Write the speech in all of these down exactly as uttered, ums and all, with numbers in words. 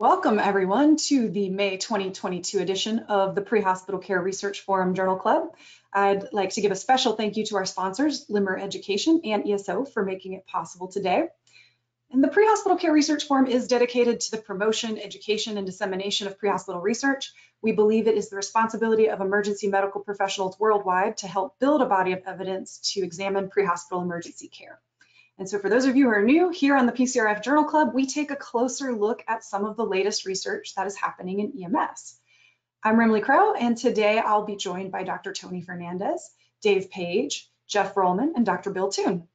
Welcome everyone to the May twenty twenty-two edition of the Pre-Hospital Care Research Forum Journal Club. I'd like to give a special thank you to our sponsors, Limmer Education and E S O, for making it possible today. And the Pre-Hospital Care Research Forum is dedicated to the promotion, education, and dissemination of pre-hospital research. We believe it is the responsibility of emergency medical professionals worldwide to help build a body of evidence to examine pre-hospital emergency care. And so for those of you who are new, here on the P C R F Journal Club, we take a closer look at some of the latest research that is happening in E M S. I'm Rimley Crow, and today I'll be joined by Doctor Tony Fernandez, Dave Page, Jeff Rollman, and Doctor Bill Toon.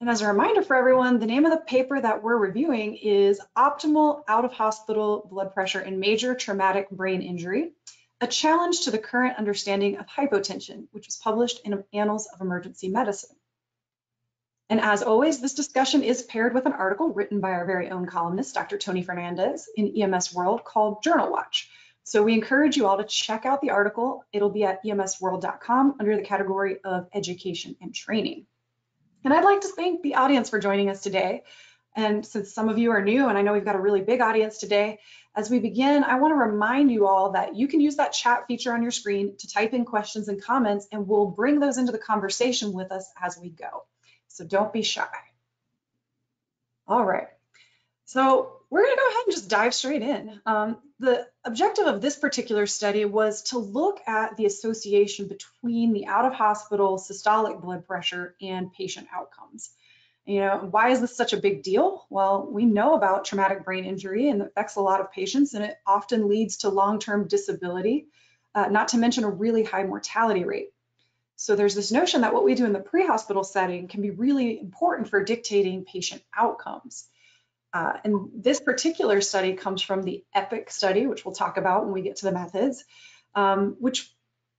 And as a reminder for everyone, the name of the paper that we're reviewing is Optimal Out-of-Hospital Blood Pressure in Major Traumatic Brain Injury, a Challenge to the Current Understanding of Hypotension, which was published in Annals of Emergency Medicine. And as always, this discussion is paired with an article written by our very own columnist, Doctor Tony Fernandez, in E M S World called Journal Watch. So we encourage you all to check out the article. It'll be at E M S world dot com under the category of education and training. And I'd like to thank the audience for joining us today. And since some of you are new, and I know we've got a really big audience today, as we begin, I want to remind you all that you can use that chat feature on your screen to type in questions and comments, and we'll bring those into the conversation with us as we go. So don't be shy. All right, so we're gonna go ahead and just dive straight in. Um, the objective of this particular study was to look at the association between the out-of-hospital systolic blood pressure and patient outcomes. You know, why is this such a big deal? Well, we know about traumatic brain injury, and it affects a lot of patients, and it often leads to long-term disability, uh, not to mention a really high mortality rate. So there's this notion that what we do in the pre-hospital setting can be really important for dictating patient outcomes. Uh, and this particular study comes from the EPIC study, which we'll talk about when we get to the methods, um, which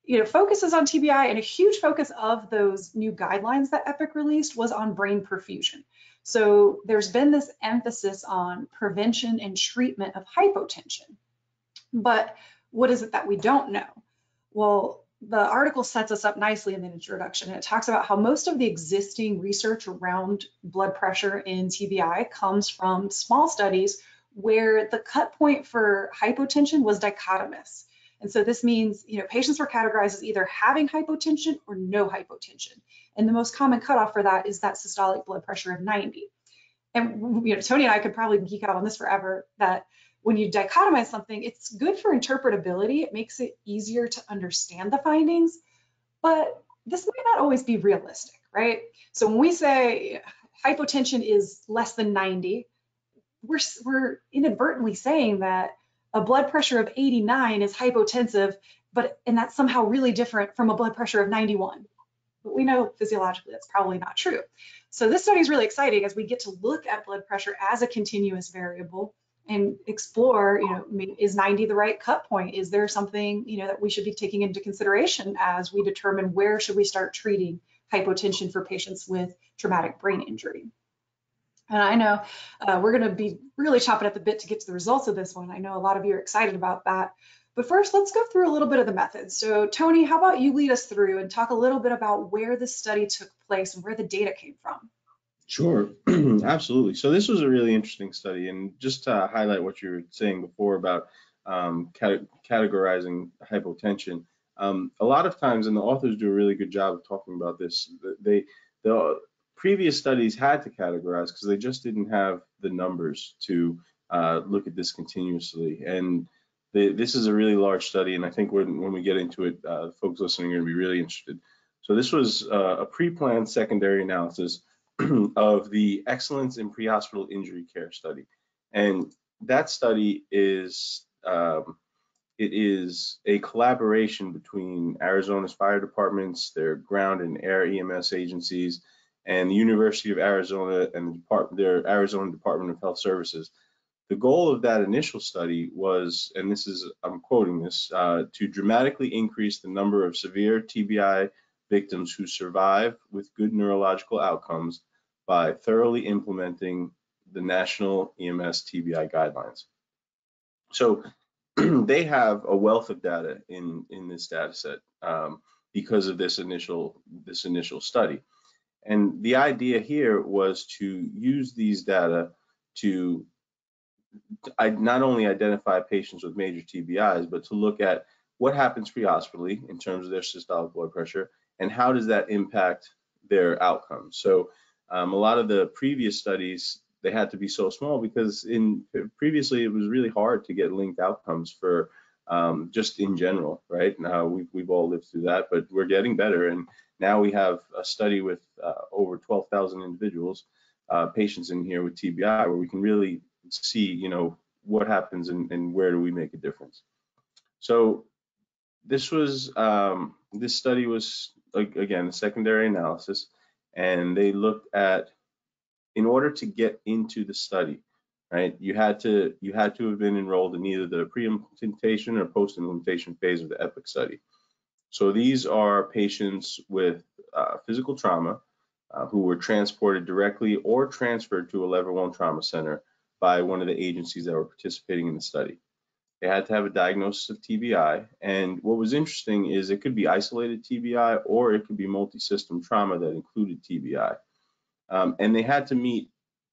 you know focuses on T B I, and a huge focus of those new guidelines that EPIC released was on brain perfusion. So there's been this emphasis on prevention and treatment of hypotension. But what is it that we don't know? Well, the article sets us up nicely in the introduction, and it talks about how most of the existing research around blood pressure in T B I comes from small studies where the cut point for hypotension was dichotomous. And so this means, you know, patients were categorized as either having hypotension or no hypotension. And the most common cutoff for that is that systolic blood pressure of ninety. And, you know, Tony and I could probably geek out on this forever, that when you dichotomize something, it's good for interpretability. It makes it easier to understand the findings, but this might not always be realistic, right? So when we say hypotension is less than ninety, we're, we're inadvertently saying that a blood pressure of eighty-nine is hypotensive, but and that's somehow really different from a blood pressure of ninety-one. But we know physiologically that's probably not true. So this study is really exciting as we get to look at blood pressure as a continuous variable and explore, you know, is ninety the right cut point? Is there something, you know, that we should be taking into consideration as we determine where should we start treating hypotension for patients with traumatic brain injury? And I know uh, we're going to be really chopping at the bit to get to the results of this one. I know a lot of you are excited about that. But first, let's go through a little bit of the methods. So Tony, how about you lead us through and talk a little bit about where this study took place and where the data came from? Sure, absolutely. So this was a really interesting study, and just to highlight what you were saying before about um, cate categorizing hypotension, um, a lot of times, and the authors do a really good job of talking about this, they, the previous studies had to categorize because they just didn't have the numbers to uh, look at this continuously. And they, this is a really large study, and I think when, when we get into it, uh, folks listening are going to be really interested. So this was uh, a pre-planned secondary analysis of the Excellence in Pre-Hospital Injury Care study, and that study is um, it is a collaboration between Arizona's fire departments, their ground and air E M S agencies, and the University of Arizona and the department, their Arizona Department of Health Services. The goal of that initial study was, and this is I'm quoting this, uh, to dramatically increase the number of severe T B I victims who survive with good neurological outcomes by thoroughly implementing the national E M S T B I guidelines. So they have a wealth of data in, in this data set um, because of this initial, this initial study. And the idea here was to use these data to I not only identify patients with major T B Is, but to look at what happens pre-hospitally in terms of their systolic blood pressure and how does that impact their outcomes. So um, a lot of the previous studies, they had to be so small because in previously it was really hard to get linked outcomes for um, just in general, right? Now we've, we've all lived through that, but we're getting better. And now we have a study with uh, over twelve thousand individuals, uh, patients in here with T B I, where we can really see, you know, what happens and, and where do we make a difference. So this was, um, this study was, again, a secondary analysis, and they looked at, in order to get into the study, right, you had to you had to have been enrolled in either the pre-implementation or post-implementation phase of the EPIC study. So these are patients with uh, physical trauma uh, who were transported directly or transferred to a level one trauma center by one of the agencies that were participating in the study. They had to have a diagnosis of T B I, and what was interesting is it could be isolated T B I or it could be multi-system trauma that included T B I. Um, and they had to meet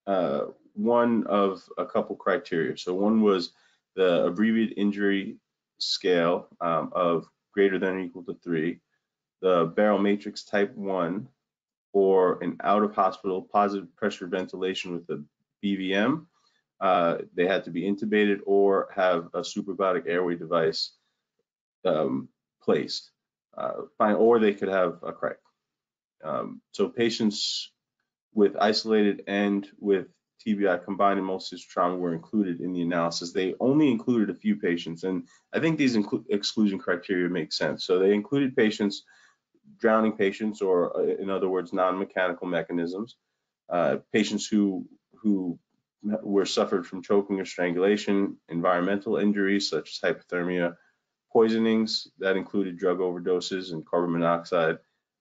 uh, one of a couple criteria. So one was the abbreviated injury scale um, of greater than or equal to three, the barrel matrix type one, or an out-of-hospital positive pressure ventilation with a B V M. Uh, they had to be intubated or have a supraglottic airway device um, placed, uh, fine, or they could have a C R E C. Um, so patients with isolated and with T B I combined and multi-system trauma were included in the analysis. They only included a few patients, and I think these exclusion criteria make sense. So they included patients, drowning patients, or uh, in other words, non-mechanical mechanisms, uh, patients who who were suffered from choking or strangulation, environmental injuries such as hypothermia, poisonings that included drug overdoses and carbon monoxide,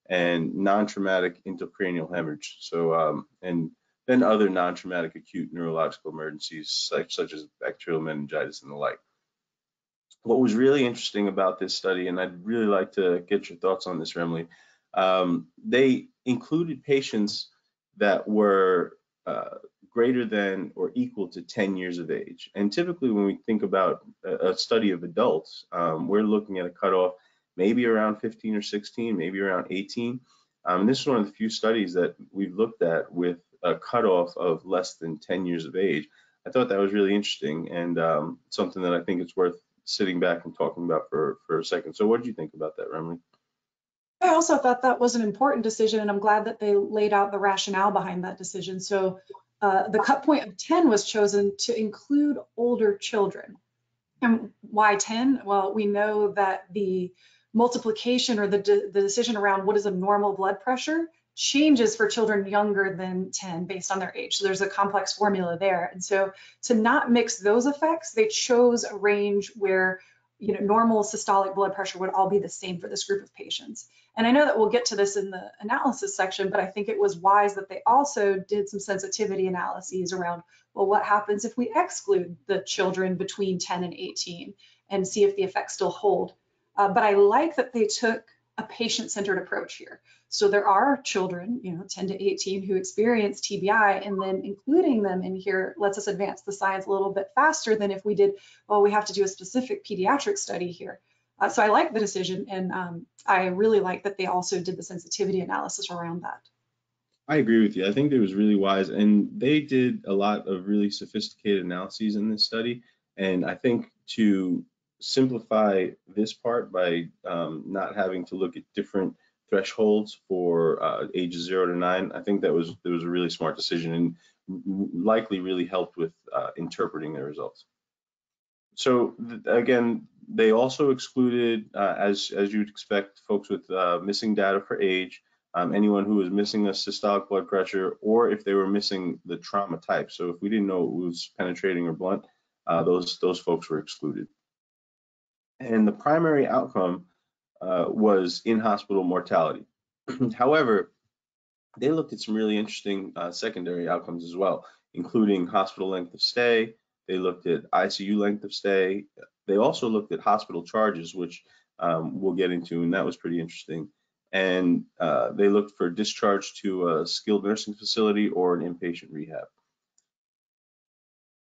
and non-traumatic intracranial hemorrhage. So, um, and then other non-traumatic acute neurological emergencies such, such as bacterial meningitis and the like. What was really interesting about this study, and I'd really like to get your thoughts on this, Rimley, um, they included patients that were uh, greater than or equal to ten years of age. And typically when we think about a study of adults, um, we're looking at a cutoff maybe around fifteen or sixteen, maybe around eighteen. Um, this is one of the few studies that we've looked at with a cutoff of less than ten years of age. I thought that was really interesting and um, something that I think it's worth sitting back and talking about for, for a second. So what did you think about that, Rimley? I also thought that was an important decision, and I'm glad that they laid out the rationale behind that decision. So Uh, the cut point of ten was chosen to include older children. And why ten? Well, we know that the multiplication or the, de the decision around what is a normal blood pressure changes for children younger than ten based on their age. So there's a complex formula there. And so to not mix those effects, they chose a range where, you know, normal systolic blood pressure would all be the same for this group of patients. And I know that we'll get to this in the analysis section, but I think it was wise that they also did some sensitivity analyses around, well, what happens if we exclude the children between ten and eighteen and see if the effects still hold. Uh, but I like that they took a patient-centered approach here. So there are children, you know, ten to eighteen who experience T B I, and then including them in here lets us advance the science a little bit faster than if we did, well, we have to do a specific pediatric study here. Uh, so I like the decision, and um, I really like that they also did the sensitivity analysis around that. I agree with you. I think it was really wise, and they did a lot of really sophisticated analyses in this study, and I think to simplify this part by um, not having to look at different thresholds for uh, ages zero to nine. I think that was that was a really smart decision and likely really helped with uh, interpreting the results. So th again, they also excluded, uh, as as you'd expect, folks with uh, missing data for age, um, anyone who was missing a systolic blood pressure, or if they were missing the trauma type. So if we didn't know it was penetrating or blunt, uh, those those folks were excluded. And the primary outcome uh, was in-hospital mortality. However, they looked at some really interesting uh, secondary outcomes as well, including hospital length of stay. They looked at I C U length of stay. They also looked at hospital charges, which um, we'll get into, and that was pretty interesting. And uh, they looked for discharge to a skilled nursing facility or an inpatient rehab.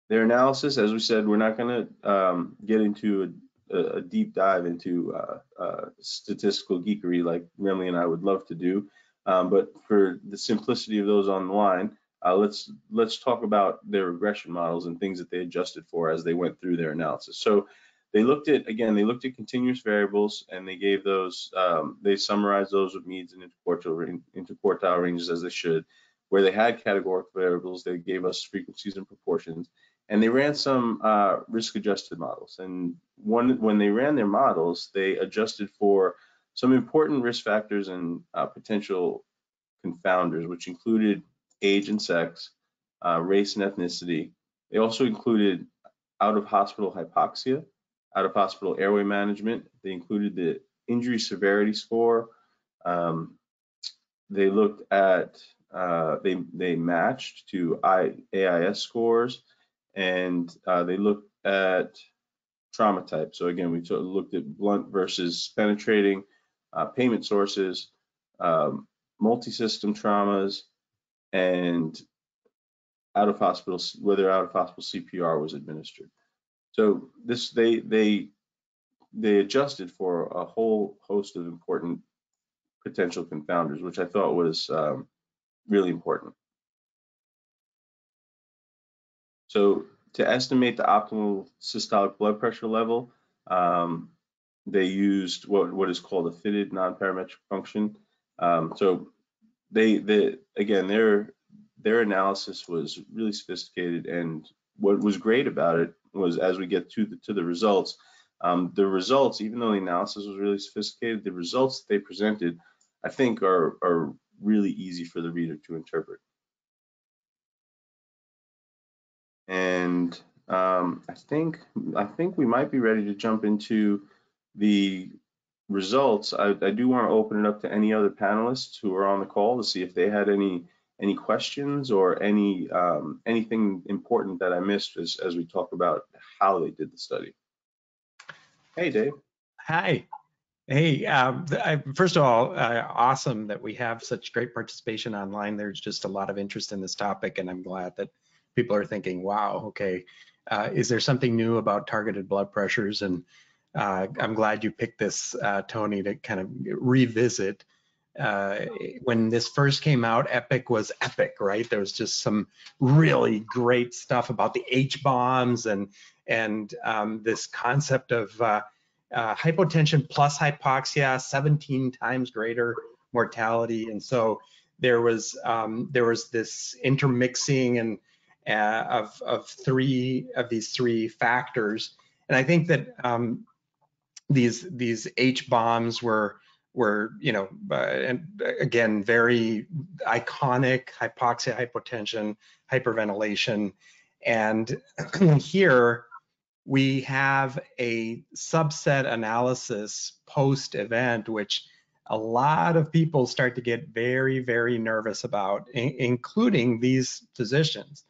Their analysis, as we said, we're not going to um, get into a, a deep dive into uh, uh, statistical geekery like Rimley and I would love to do, um, but for the simplicity of those on the line, uh, let's let's talk about their regression models and things that they adjusted for as they went through their analysis. So they looked at, again, they looked at continuous variables, and they gave those, um, they summarized those with means and interquartile, interquartile ranges as they should. Where they had categorical variables, they gave us frequencies and proportions, and they ran some uh, risk-adjusted models. And one, when they ran their models, they adjusted for some important risk factors and uh, potential confounders, which included age and sex, uh, race and ethnicity. They also included out-of-hospital hypoxia, out-of-hospital airway management. They included the injury severity score. Um, they looked at, uh, they, they matched to A I S scores, and uh, they looked at trauma type. So again, we looked at blunt versus penetrating, uh, payment sources, um, multi-system traumas, and out-of-hospital, whether out-of-hospital C P R was administered. So this, they they they adjusted for a whole host of important potential confounders, which I thought was um, really important. So to estimate the optimal systolic blood pressure level, um, they used what what is called a fitted non-parametric function. Um, so they they again their their analysis was really sophisticated, and what was great about it was, as we get to the, to the results, um, the results, even though the analysis was really sophisticated, the results that they presented, I think, are, are really easy for the reader to interpret. And um, I think I think we might be ready to jump into the results. I, I do want to open it up to any other panelists who are on the call to see if they had any any questions or any um, anything important that I missed as, as we talk about how they did the study. Hey, Dave. Hi. Hey, um, I, first of all, uh, awesome that we have such great participation online. There's just a lot of interest in this topic, and I'm glad that people are thinking, wow, okay, uh, is there something new about targeted blood pressures? And uh, I'm glad you picked this, uh, Tony, to kind of revisit. Uh, when this first came out, EPIC was epic, right? There was just some really great stuff about the H bombs and and um, this concept of uh, uh, hypotension plus hypoxia, seventeen times greater mortality, and so there was um, there was this intermixing and uh, of of three of these three factors, and I think that um, these these H bombs were. were, you know, uh, and again, very iconic: hypoxia, hypotension, hyperventilation. And here we have a subset analysis post-event, which a lot of people start to get very, very nervous about, including these physicians.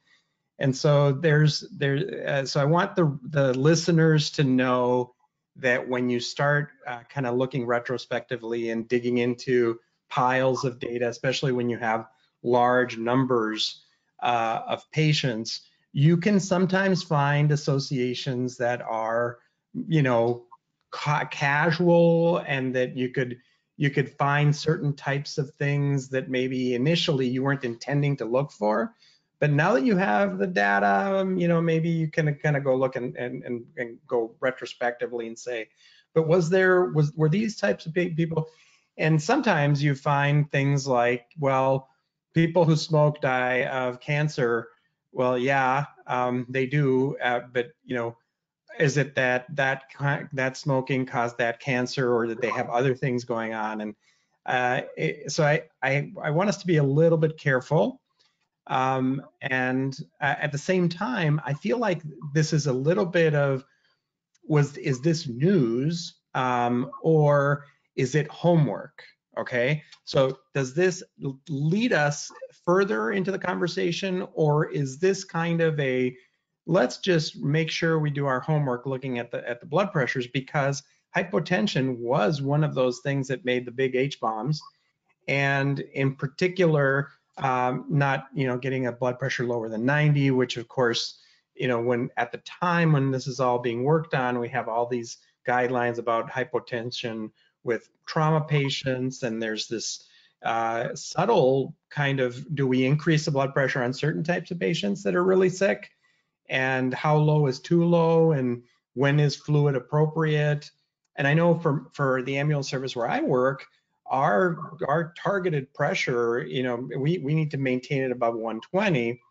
And so there's, there, uh, so I want the, the listeners to know that when you start uh, kind of looking retrospectively and digging into piles of data, especially when you have large numbers uh, of patients, you can sometimes find associations that are, you know, ca casual, and that you could you could find certain types of things that maybe initially you weren't intending to look for. But now that you have the data, um, you know, maybe you can kind of go look and, and, and, and go retrospectively and say, but was there, was were these types of people? And sometimes you find things like, well, people who smoke die of cancer. Well, yeah, um, they do, uh, but, you know, is it that, that that smoking caused that cancer, or did they have other things going on? And uh, it, so I, I, I want us to be a little bit careful. Um, and uh, at the same time, I feel like this is a little bit of, was, is this news, um, or is it homework? Okay, so does this lead us further into the conversation, or is this kind of a, let's just make sure we do our homework looking at the, at the blood pressures, because hypotension was one of those things that made the big H bombs, and in particular, Um, not, you know, getting a blood pressure lower than ninety, which of course you know, when at the time when this is all being worked on, we have all these guidelines about hypotension with trauma patients, and there's this uh, subtle kind of, do we increase the blood pressure on certain types of patients that are really sick, and how low is too low, and when is fluid appropriate? And I know for, for the ambulance service where I work, our our targeted pressure, you know, we, we need to maintain it above one twenty.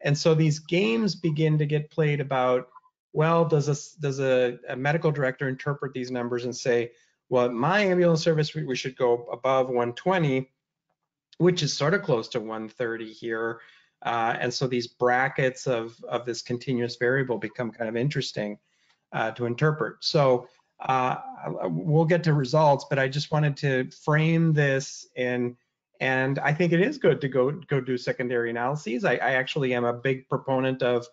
And so these games begin to get played about, well, does a, does a, a medical director interpret these numbers and say, well, at my ambulance service, we, we should go above one twenty, which is sort of close to one thirty here. Uh, and so these brackets of, of this continuous variable become kind of interesting uh, to interpret. So uh, we'll get to results, but I just wanted to frame this in, and I think it is good to go, go do secondary analyses. I, I actually am a big proponent of,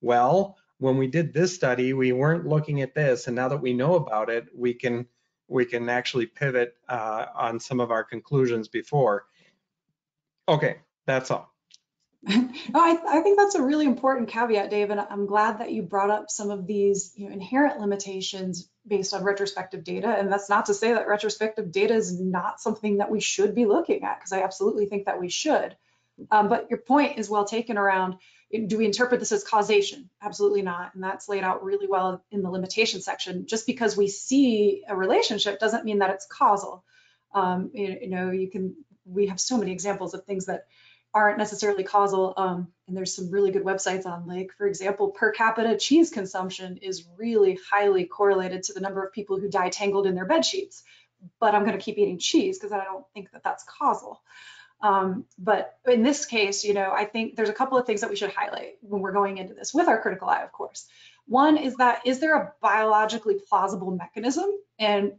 well, when we did this study, we weren't looking at this, and now that we know about it, we can, we can actually pivot uh, on some of our conclusions before. Okay, that's all. No, I, I think that's a really important caveat, Dave, and I'm glad that you brought up some of these, you know, inherent limitations based on retrospective data. And that's not to say that retrospective data is not something that we should be looking at, because I absolutely think that we should. Um, but your point is well taken around, do we interpret this as causation? Absolutely not. And that's laid out really well in the limitation section. Just because we see a relationship doesn't mean that it's causal. Um, you, you know, you can, we have so many examples of things that aren't necessarily causal, um, and there's some really good websites on, like, for example, per capita cheese consumption is really highly correlated to the number of people who die tangled in their bed sheets. But I'm going to keep eating cheese because I don't think that that's causal. Um, but in this case, you know, I think there's a couple of things that we should highlight when we're going into this with our critical eye, of course. One is that, is there a biologically plausible mechanism? And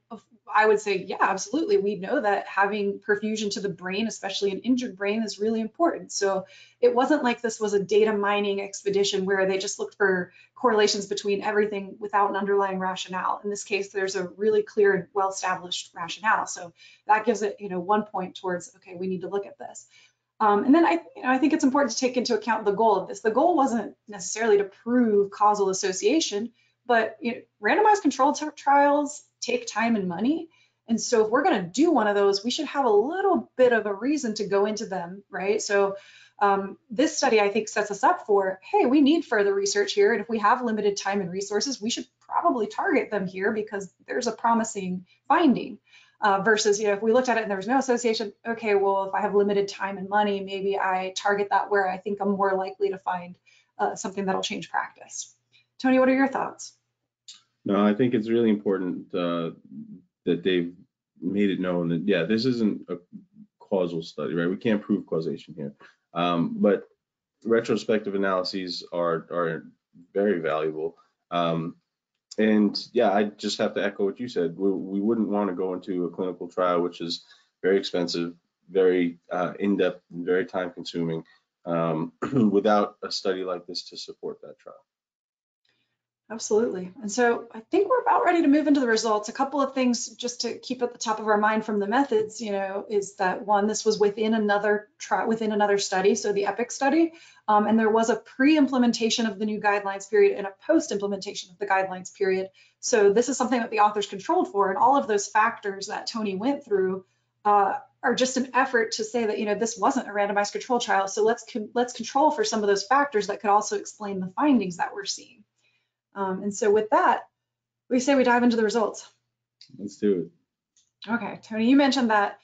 I would say, yeah, absolutely. We know that having perfusion to the brain, especially an injured brain, is really important. So it wasn't like this was a data mining expedition where they just looked for correlations between everything without an underlying rationale. In this case, there's a really clear and well-established rationale. So that gives it, you know, one point towards, okay, we need to look at this. Um, and then I, you know, I think it's important to take into account the goal of this. The goal wasn't necessarily to prove causal association, but, you know, randomized controlled trials take time and money. And so if we're going to do one of those, we should have a little bit of a reason to go into them, right? So um, this study, I think, sets us up for, hey, we need further research here. And if we have limited time and resources, we should probably target them here because there's a promising finding. Uh, versus, you know, if we looked at it and there was no association, okay, well, if I have limited time and money, maybe I target that where I think I'm more likely to find uh, something that'll change practice. Tony, what are your thoughts? No, I think it's really important uh, that they've made it known that, yeah, this isn't a causal study, right? We can't prove causation here, um, but retrospective analyses are, are very valuable. Um, And yeah, I just have to echo what you said. We, we wouldn't want to go into a clinical trial, which is very expensive, very uh, in-depth, and very time-consuming, um, without a study like this to support that trial. Absolutely. And so I think we're about ready to move into the results. A couple of things just to keep at the top of our mind from the methods, you know, is that one, this was within another try, within another study, so the EPIC study, um, and there was a pre-implementation of the new guidelines period and a post-implementation of the guidelines period. So this is something that the authors controlled for, and all of those factors that Tony went through uh, are just an effort to say that, you know, this wasn't a randomized control trial. So let's let's control for some of those factors that could also explain the findings that we're seeing. Um, and so with that, we say we dive into the results. Let's do it. Okay, Tony, you mentioned that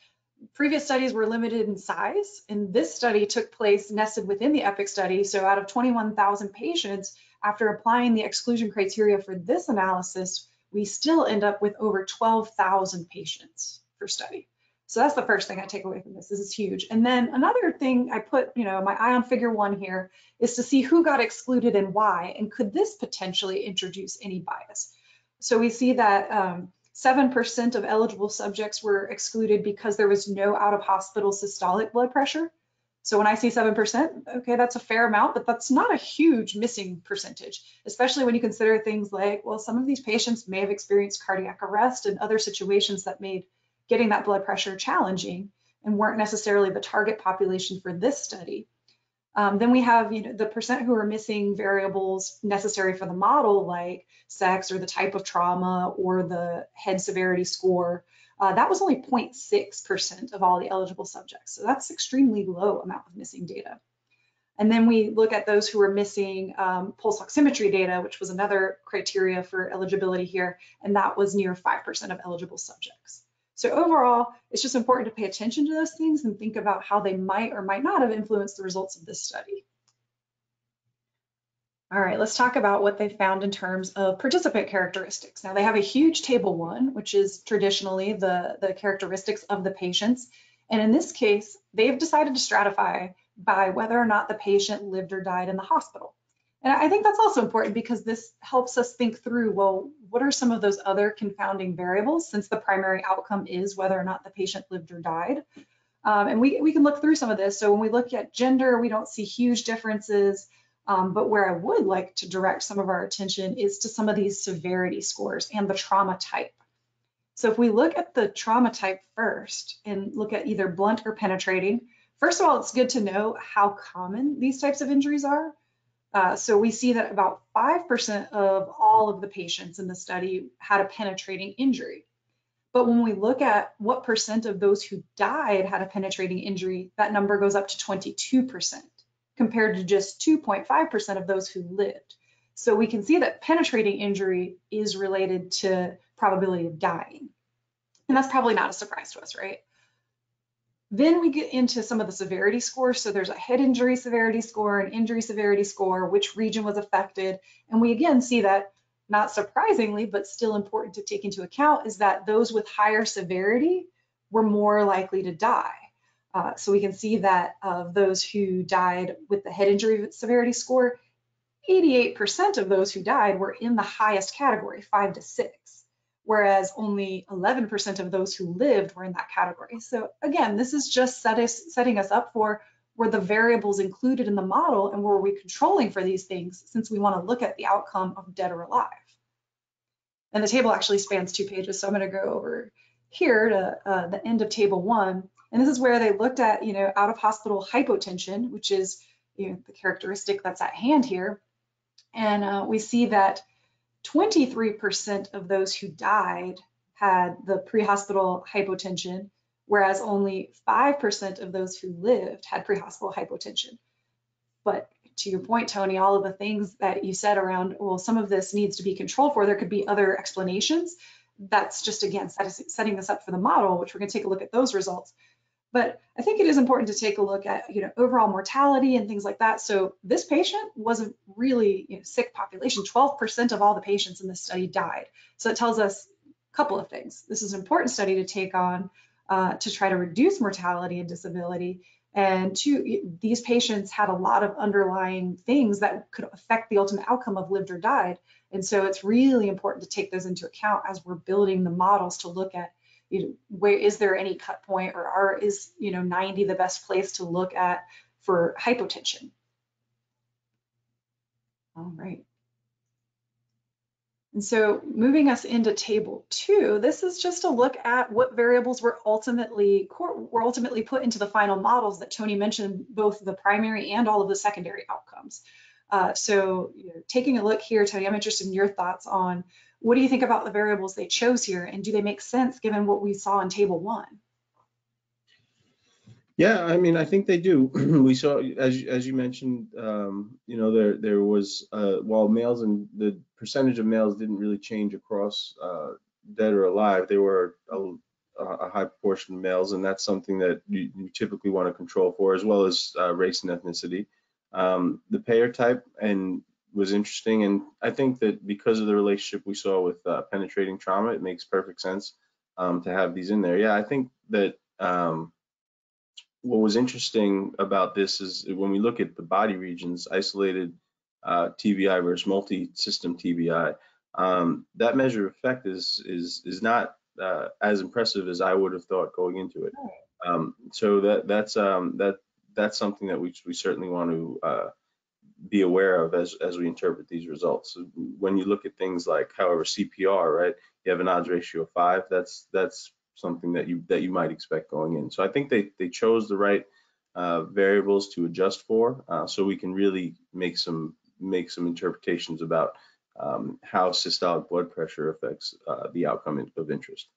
previous studies were limited in size, and this study took place nested within the EPIC study. So out of twenty-one thousand patients, after applying the exclusion criteria for this analysis, we still end up with over twelve thousand patients per study. So that's the first thing I take away from this. This is huge. And then another thing I put, you know, my eye on figure one here is to see who got excluded and why, and could this potentially introduce any bias? So we see that um, seven percent of eligible subjects were excluded because there was no out-of-hospital systolic blood pressure. So when I see seven percent, okay, that's a fair amount, but that's not a huge missing percentage, especially when you consider things like, well, some of these patients may have experienced cardiac arrest and other situations that made getting that blood pressure challenging and weren't necessarily the target population for this study. Um, then we have, you know, the percent who are missing variables necessary for the model, like sex or the type of trauma or the head severity score. Uh, that was only zero point six percent of all the eligible subjects. So that's extremely low amount of missing data. And then we look at those who are missing um, pulse oximetry data, which was another criteria for eligibility here, and that was near five percent of eligible subjects. So overall, it's just important to pay attention to those things and think about how they might or might not have influenced the results of this study. All right, let's talk about what they found in terms of participant characteristics. Now, they have a huge table one, which is traditionally the, the characteristics of the patients. And in this case, they've decided to stratify by whether or not the patient lived or died in the hospital. And I think that's also important because this helps us think through, well, what are some of those other confounding variables, since the primary outcome is whether or not the patient lived or died. Um, and we, we can look through some of this. So when we look at gender, we don't see huge differences, um, but where I would like to direct some of our attention is to some of these severity scores and the trauma type. So if we look at the trauma type first and look at either blunt or penetrating, first of all, it's good to know how common these types of injuries are. Uh, so we see that about five percent of all of the patients in the study had a penetrating injury. But when we look at what percent of those who died had a penetrating injury, that number goes up to twenty-two percent compared to just two point five percent of those who lived. So we can see that penetrating injury is related to probability of dying. And that's probably not a surprise to us, right? Then we get into some of the severity scores. So there's a head injury severity score, an injury severity score, which region was affected. And we again see that, not surprisingly, but still important to take into account, is that those with higher severity were more likely to die. Uh, so we can see that of those who died with the head injury severity score, eighty-eight percent of those who died were in the highest category, five to six. Whereas only eleven percent of those who lived were in that category. So again, this is just set us, setting us up for were the variables included in the model and were we controlling for these things, since we want to look at the outcome of dead or alive. And the table actually spans two pages, so I'm going to go over here to uh, the end of table one. And this is where they looked at, you know, out of hospital hypotension, which is, you know, the characteristic that's at hand here. And uh, we see that twenty-three percent of those who died had the pre-hospital hypotension, whereas only five percent of those who lived had pre-hospital hypotension. But to your point, Tony, all of the things that you said around, well, some of this needs to be controlled for, there could be other explanations. That's just, again, setting this up for the model, which we're going to take a look at those results. But I think it is important to take a look at, you know, overall mortality and things like that. So this patient was a really, you know, sick population. twelve percent of all the patients in this study died. So it tells us a couple of things. This is an important study to take on uh, to try to reduce mortality and disability. And two, these patients had a lot of underlying things that could affect the ultimate outcome of lived or died. And so it's really important to take those into account as we're building the models to look at, you know, where is there any cut point, or are, is, you know, ninety the best place to look at for hypotension? All right. And so moving us into table two, this is just a look at what variables were ultimately were ultimately put into the final models that Tony mentioned, both the primary and all of the secondary outcomes. Uh, so, you know, taking a look here, Tony, I'm interested in your thoughts on what do you think about the variables they chose here, and do they make sense given what we saw in table one? Yeah, I mean, I think they do. We saw, as, as you mentioned, um, you know, there there was, uh, while males and the percentage of males didn't really change across uh, dead or alive, there were a, a high proportion of males, and that's something that you, you typically want to control for, as well as uh, race and ethnicity. Um, the payer type and was interesting, and I think that because of the relationship we saw with uh, penetrating trauma, it makes perfect sense um, to have these in there. Yeah, I think that um, what was interesting about this is when we look at the body regions, isolated uh, T B I versus multi-system T B I, um, that measure of effect is is is not uh, as impressive as I would have thought going into it. Um, so that that's um, that that's something that we we certainly want to uh, be aware of as, as we interpret these results. When you look at things like, however, C P R, right, you have an odds ratio of five, that's that's something that you that you might expect going in. So I think they, they chose the right uh, variables to adjust for, uh, so we can really make some make some interpretations about um, how systolic blood pressure affects uh, the outcome of interest.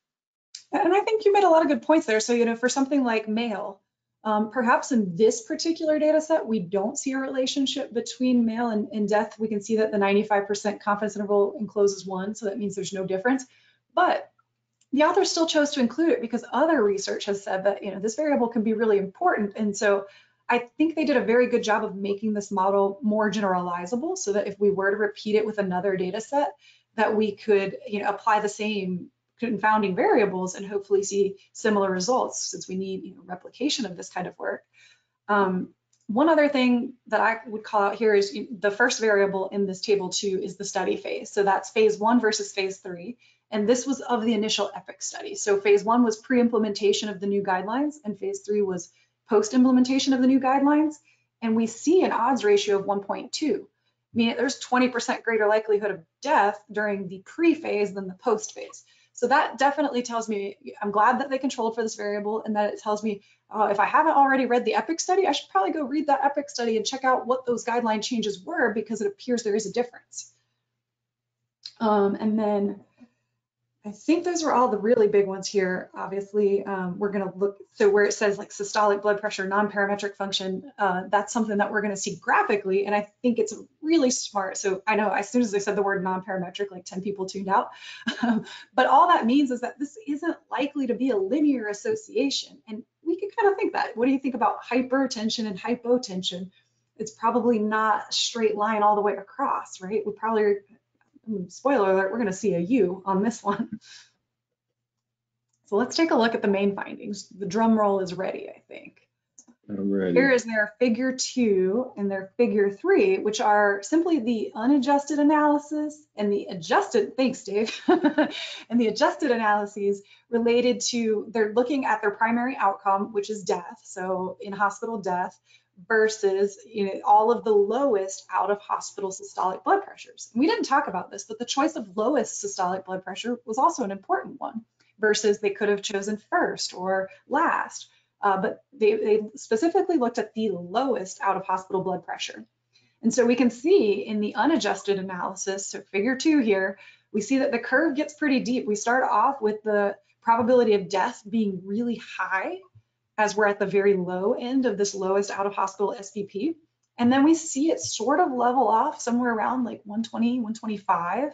And I think you made a lot of good points there. So, you know, for something like male, um, perhaps in this particular data set, we don't see a relationship between male and, and death. We can see that the ninety-five percent confidence interval encloses one, so that means there's no difference. But the author still chose to include it because other research has said that, you know, this variable can be really important. And so I think they did a very good job of making this model more generalizable so that if we were to repeat it with another data set, that we could, you know, apply the same confounding variables and hopefully see similar results, since we need, you know, replication of this kind of work. Um, one other thing that I would call out here is the first variable in this table two is the study phase. So that's phase one versus phase three. And this was of the initial EPIC study. So phase one was pre-implementation of the new guidelines, and phase three was post-implementation of the new guidelines. And we see an odds ratio of one point two, meaning there's twenty percent greater likelihood of death during the pre-phase than the post-phase. So that definitely tells me, I'm glad that they controlled for this variable, and that it tells me, uh, if I haven't already read the EPIC study, I should probably go read that EPIC study and check out what those guideline changes were, because it appears there is a difference. Um, and then I think those were all the really big ones here. Obviously, um, we're gonna look, so where it says like systolic blood pressure, non-parametric function, uh, that's something that we're gonna see graphically, and I think it's really smart. So I know as soon as I said the word non-parametric, like ten people tuned out, um, but all that means is that this isn't likely to be a linear association. And we could kind of think that. What do you think about hypertension and hypotension? It's probably not a straight line all the way across, right? We probably, spoiler alert, we're going to see a U on this one. So let's take a look at the main findings. The drum roll is ready, I think. Alrighty. Here is their figure two and their figure three, which are simply the unadjusted analysis and the adjusted, thanks Dave, and the adjusted analyses related to, they're looking at their primary outcome, which is death, so in-hospital death, versus, you know, all of the lowest out of hospital systolic blood pressures. And we didn't talk about this, but the choice of lowest systolic blood pressure was also an important one, versus they could have chosen first or last, uh, but they, they specifically looked at the lowest out of hospital blood pressure. And so we can see in the unadjusted analysis, so figure two here, we see that the curve gets pretty deep. We start off with the probability of death being really high as we're at the very low end of this lowest out of hospital S V P. And then we see it sort of level off somewhere around like one twenty, one twenty-five.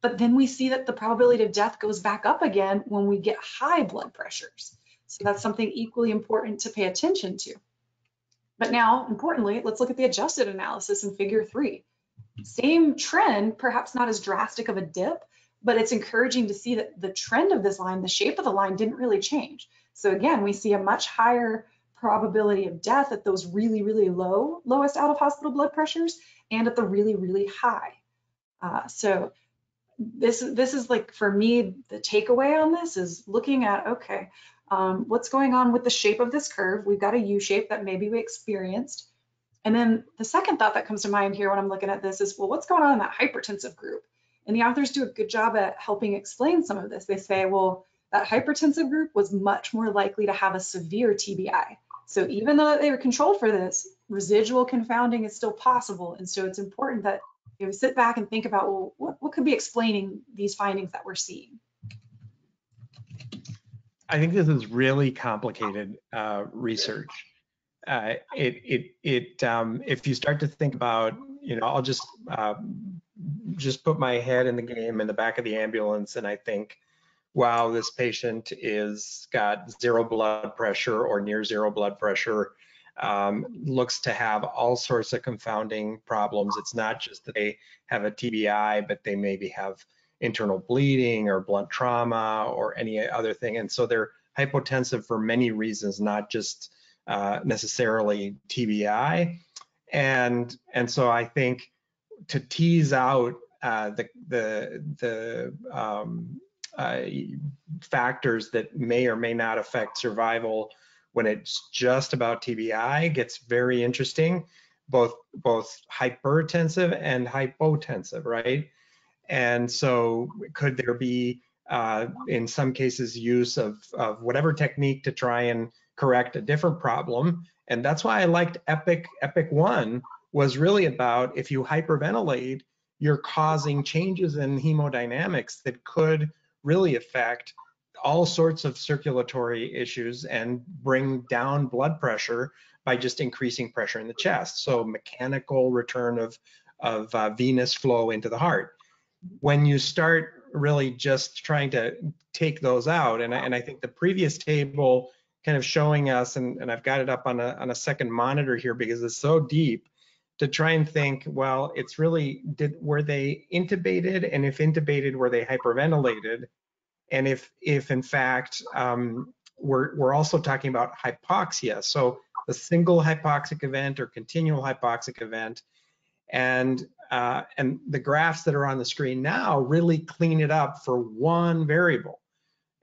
But then we see that the probability of death goes back up again when we get high blood pressures. So that's something equally important to pay attention to. But now, importantly, let's look at the adjusted analysis in figure three. Same trend, perhaps not as drastic of a dip, but it's encouraging to see that the trend of this line, the shape of the line, didn't really change. So again, we see a much higher probability of death at those really, really low, lowest out of hospital blood pressures, and at the really, really high. Uh, so this, this is like, for me, the takeaway on this is looking at, okay, um, what's going on with the shape of this curve? We've got a U shape that maybe we experienced. And then the second thought that comes to mind here when I'm looking at this is, well, what's going on in that hypertensive group? And the authors do a good job at helping explain some of this. They say, well, that hypertensive group was much more likely to have a severe T B I. So even though they were controlled for this, residual confounding is still possible. And so it's important that you know, sit back and think about, well, what, what could be explaining these findings that we're seeing? I think this is really complicated uh, research. Uh, it, it, it, um, if you start to think about, you know, I'll just, uh, just put my head in the game in the back of the ambulance, and I think, wow, this patient is got zero blood pressure or near zero blood pressure, um, looks to have all sorts of confounding problems. It's not just that they have a T B I, but they maybe have internal bleeding or blunt trauma or any other thing. And so they're hypotensive for many reasons, not just uh, necessarily T B I. And, and so I think to tease out uh, the, the, the, um, Uh, factors that may or may not affect survival when it's just about T B I gets very interesting, both both hypertensive and hypotensive, right? And so could there be, uh, in some cases, use of, of whatever technique to try and correct a different problem, And that's why I liked EPIC. EPIC one was really about, if you hyperventilate, you're causing changes in hemodynamics that could really affect all sorts of circulatory issues and bring down blood pressure by just increasing pressure in the chest. So mechanical return of, of uh, venous flow into the heart. When you start really just trying to take those out, and I, and I think the previous table kind of showing us, and, and I've got it up on a, on a second monitor here because it's so deep, to try and think, well, it's really, did were they intubated? And if intubated, were they hyperventilated? And if, if in fact, um, we're, we're also talking about hypoxia. So a single hypoxic event or continual hypoxic event. And, uh, and the graphs that are on the screen now really clean it up for one variable.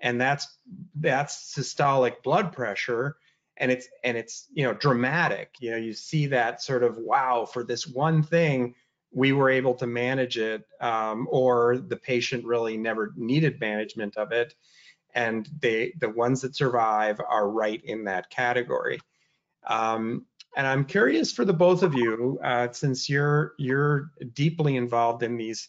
And that's, that's systolic blood pressure. And it's, and it's, you know, dramatic. You know, you see that sort of, wow, for this one thing, we were able to manage it, um, or the patient really never needed management of it. And they, the ones that survive are right in that category. Um, and I'm curious for the both of you, uh, since you're, you're deeply involved in these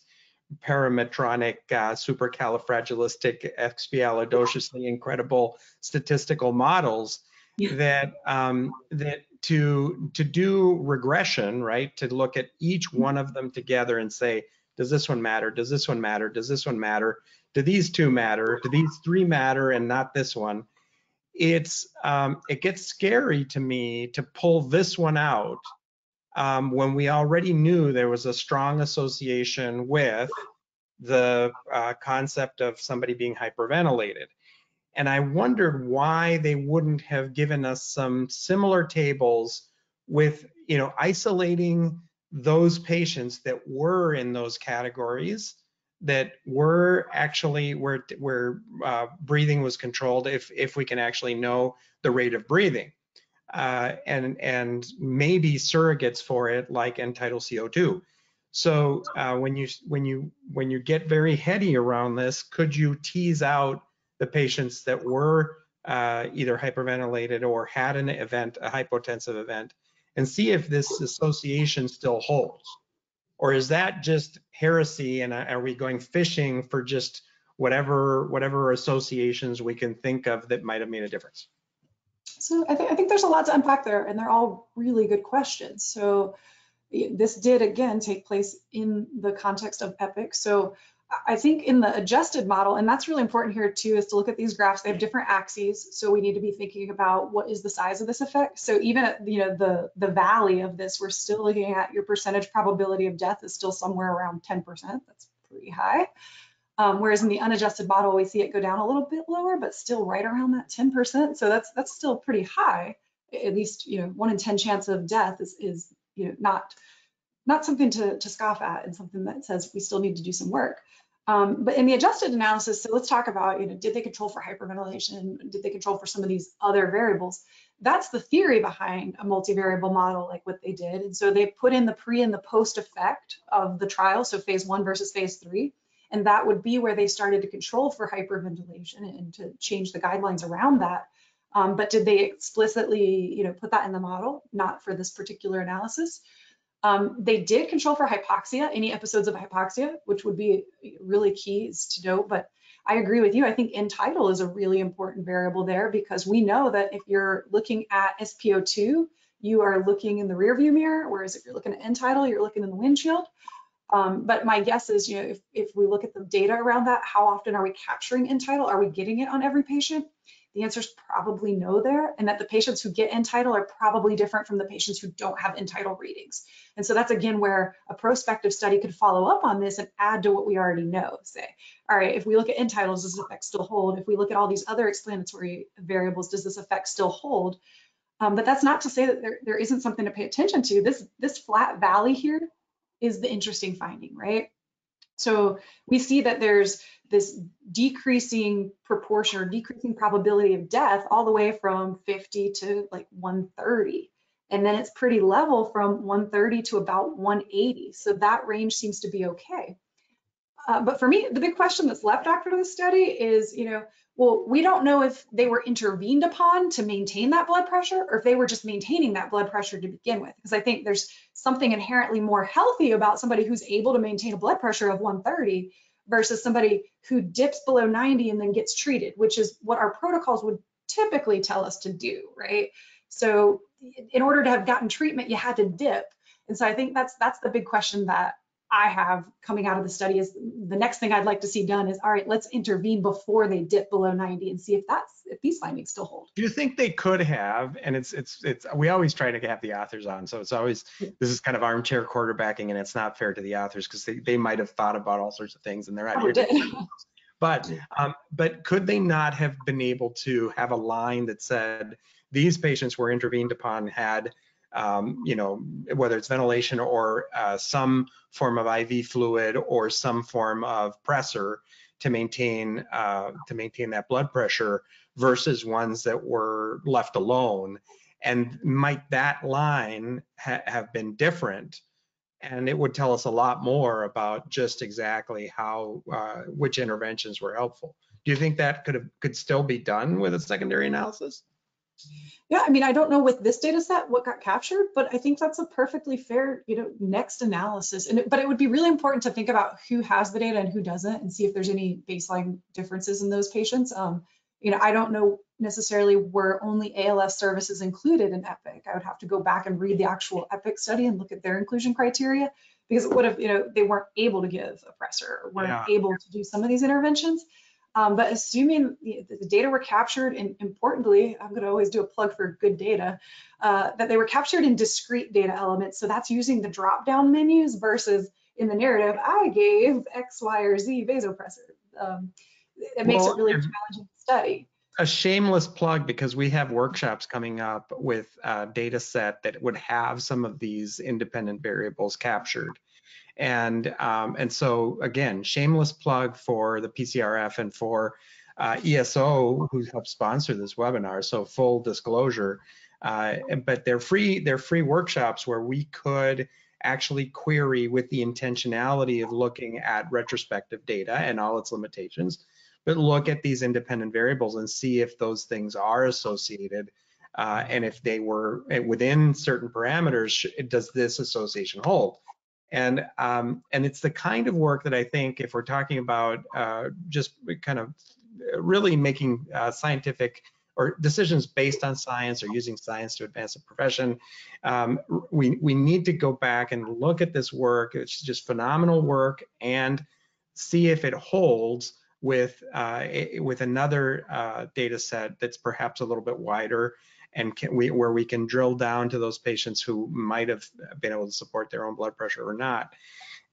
parametronic, uh, supercalifragilistic, expialidociously incredible statistical models, yeah. that, um, that, to to do regression, right? To look at each one of them together and say, does this one matter? Does this one matter? Does this one matter? Do these two matter? Do these three matter and not this one? It's um, it gets scary to me to pull this one out um, when we already knew there was a strong association with the uh, concept of somebody being hyperventilated. And I wondered why they wouldn't have given us some similar tables with, you know, isolating those patients that were in those categories, that were actually where where uh, breathing was controlled, if if we can actually know the rate of breathing, uh, and and maybe surrogates for it like end-tidal C O two. So uh, when you when you when you get very heady around this, could you tease out the patients that were uh, either hyperventilated or had an event, a hypotensive event, and see if this association still holds? Or is that just heresy, and are we going fishing for just whatever whatever associations we can think of that might have made a difference? So I, th I think there's a lot to unpack there, and they're all really good questions. So this did, again, take place in the context of EPIC. So I think in the adjusted model, and that's really important here too, is to look at these graphs. They have different axes, so we need to be thinking about what is the size of this effect. So even at, you know, the the valley of this, we're still looking at your percentage probability of death is still somewhere around ten percent. That's pretty high. Um, whereas in the unadjusted model, we see it go down a little bit lower, but still right around that ten percent. So that's that's still pretty high. At least, you know, one in ten chance of death is is you know not not something to to scoff at, and something that says we still need to do some work. Um, but in the adjusted analysis, so let's talk about, you know, did they control for hyperventilation? Did they control for some of these other variables? That's the theory behind a multivariable model, like what they did. And so they put in the pre and the post effect of the trial, so phase one versus phase three. And that would be where they started to control for hyperventilation and to change the guidelines around that. Um, but did they explicitly, you know, put that in the model? Not for this particular analysis. Um, they did control for hypoxia, any episodes of hypoxia, which would be really key is to note, but I agree with you. I think end-tidal is a really important variable there, because we know that if you're looking at S P O two, you are looking in the rearview mirror, whereas if you're looking at end-tidal, you're looking in the windshield. Um, but my guess is, you know, if, if we look at the data around that, how often are we capturing end-tidal? Are we getting it on every patient? The answer is probably no there, and that the patients who get end-tidal are probably different from the patients who don't have end-tidal readings. And so that's, again, where a prospective study could follow up on this and add to what we already know. Say, all right, if we look at end-tidal, does this effect still hold? If we look at all these other explanatory variables, does this effect still hold? Um, but that's not to say that there, there isn't something to pay attention to. This, this flat valley here is the interesting finding, right? So we see that there's this decreasing proportion or decreasing probability of death all the way from fifty to like one thirty. And then it's pretty level from one thirty to about one eighty. So that range seems to be okay. Uh, but for me, the big question that's left after this study is, you know, Well, we don't know if they were intervened upon to maintain that blood pressure or if they were just maintaining that blood pressure to begin with. Because I think there's something inherently more healthy about somebody who's able to maintain a blood pressure of one thirty versus somebody who dips below ninety and then gets treated, which is what our protocols would typically tell us to do, right? So in order to have gotten treatment, you had to dip. And so I think that's that's the big question that I have coming out of the study is the next thing I'd like to see done is, all right, let's intervene before they dip below ninety and see if that's, if these findings still hold. Do you think they could have, and it's, it's, it's, we always try to have the authors on. So it's always, this is kind of armchair quarterbacking and it's not fair to the authors because they, they might've thought about all sorts of things and they're not here to. But, um, but could they not have been able to have a line that said, these patients were intervened upon, had Um, you know, whether it's ventilation or uh, some form of I V fluid or some form of pressor to maintain uh, to maintain that blood pressure versus ones that were left alone, and might that line ha have been different? And it would tell us a lot more about just exactly how uh, which interventions were helpful. Do you think that could have, could still be done with a secondary analysis? Yeah, I mean, I don't know with this data set what got captured, but I think that's a perfectly fair, you know, next analysis. And but it would be really important to think about who has the data and who doesn't, and see if there's any baseline differences in those patients. Um, you know, I don't know necessarily were only A L S services included in EPIC. I would have to go back and read the actual EPIC study and look at their inclusion criteria, because what if, you know, they weren't able to give a pressor or weren't yeah. able to do some of these interventions. Um, but assuming the, the data were captured, and importantly, I'm going to always do a plug for good data, uh, that they were captured in discrete data elements. So that's using the drop-down menus versus in the narrative, I gave X, Y, or Z vasopressor. Um, it makes well, it really challenging to study. A shameless plug, because we have workshops coming up with a data set that would have some of these independent variables captured. And um, and so again, shameless plug for the P C R F and for uh, E S O, who helped sponsor this webinar. So full disclosure, uh, but they're free. They're free workshops where we could actually query with the intentionality of looking at retrospective data and all its limitations, but look at these independent variables and see if those things are associated. Uh, and if they were within certain parameters, does this association hold? And um, and it's the kind of work that I think, if we're talking about uh, just kind of really making uh, scientific or decisions based on science or using science to advance a profession, um, we, we need to go back and look at this work. It's just phenomenal work, and see if it holds with, uh, with another uh, data set that's perhaps a little bit wider, and can we, where we can drill down to those patients who might have been able to support their own blood pressure or not.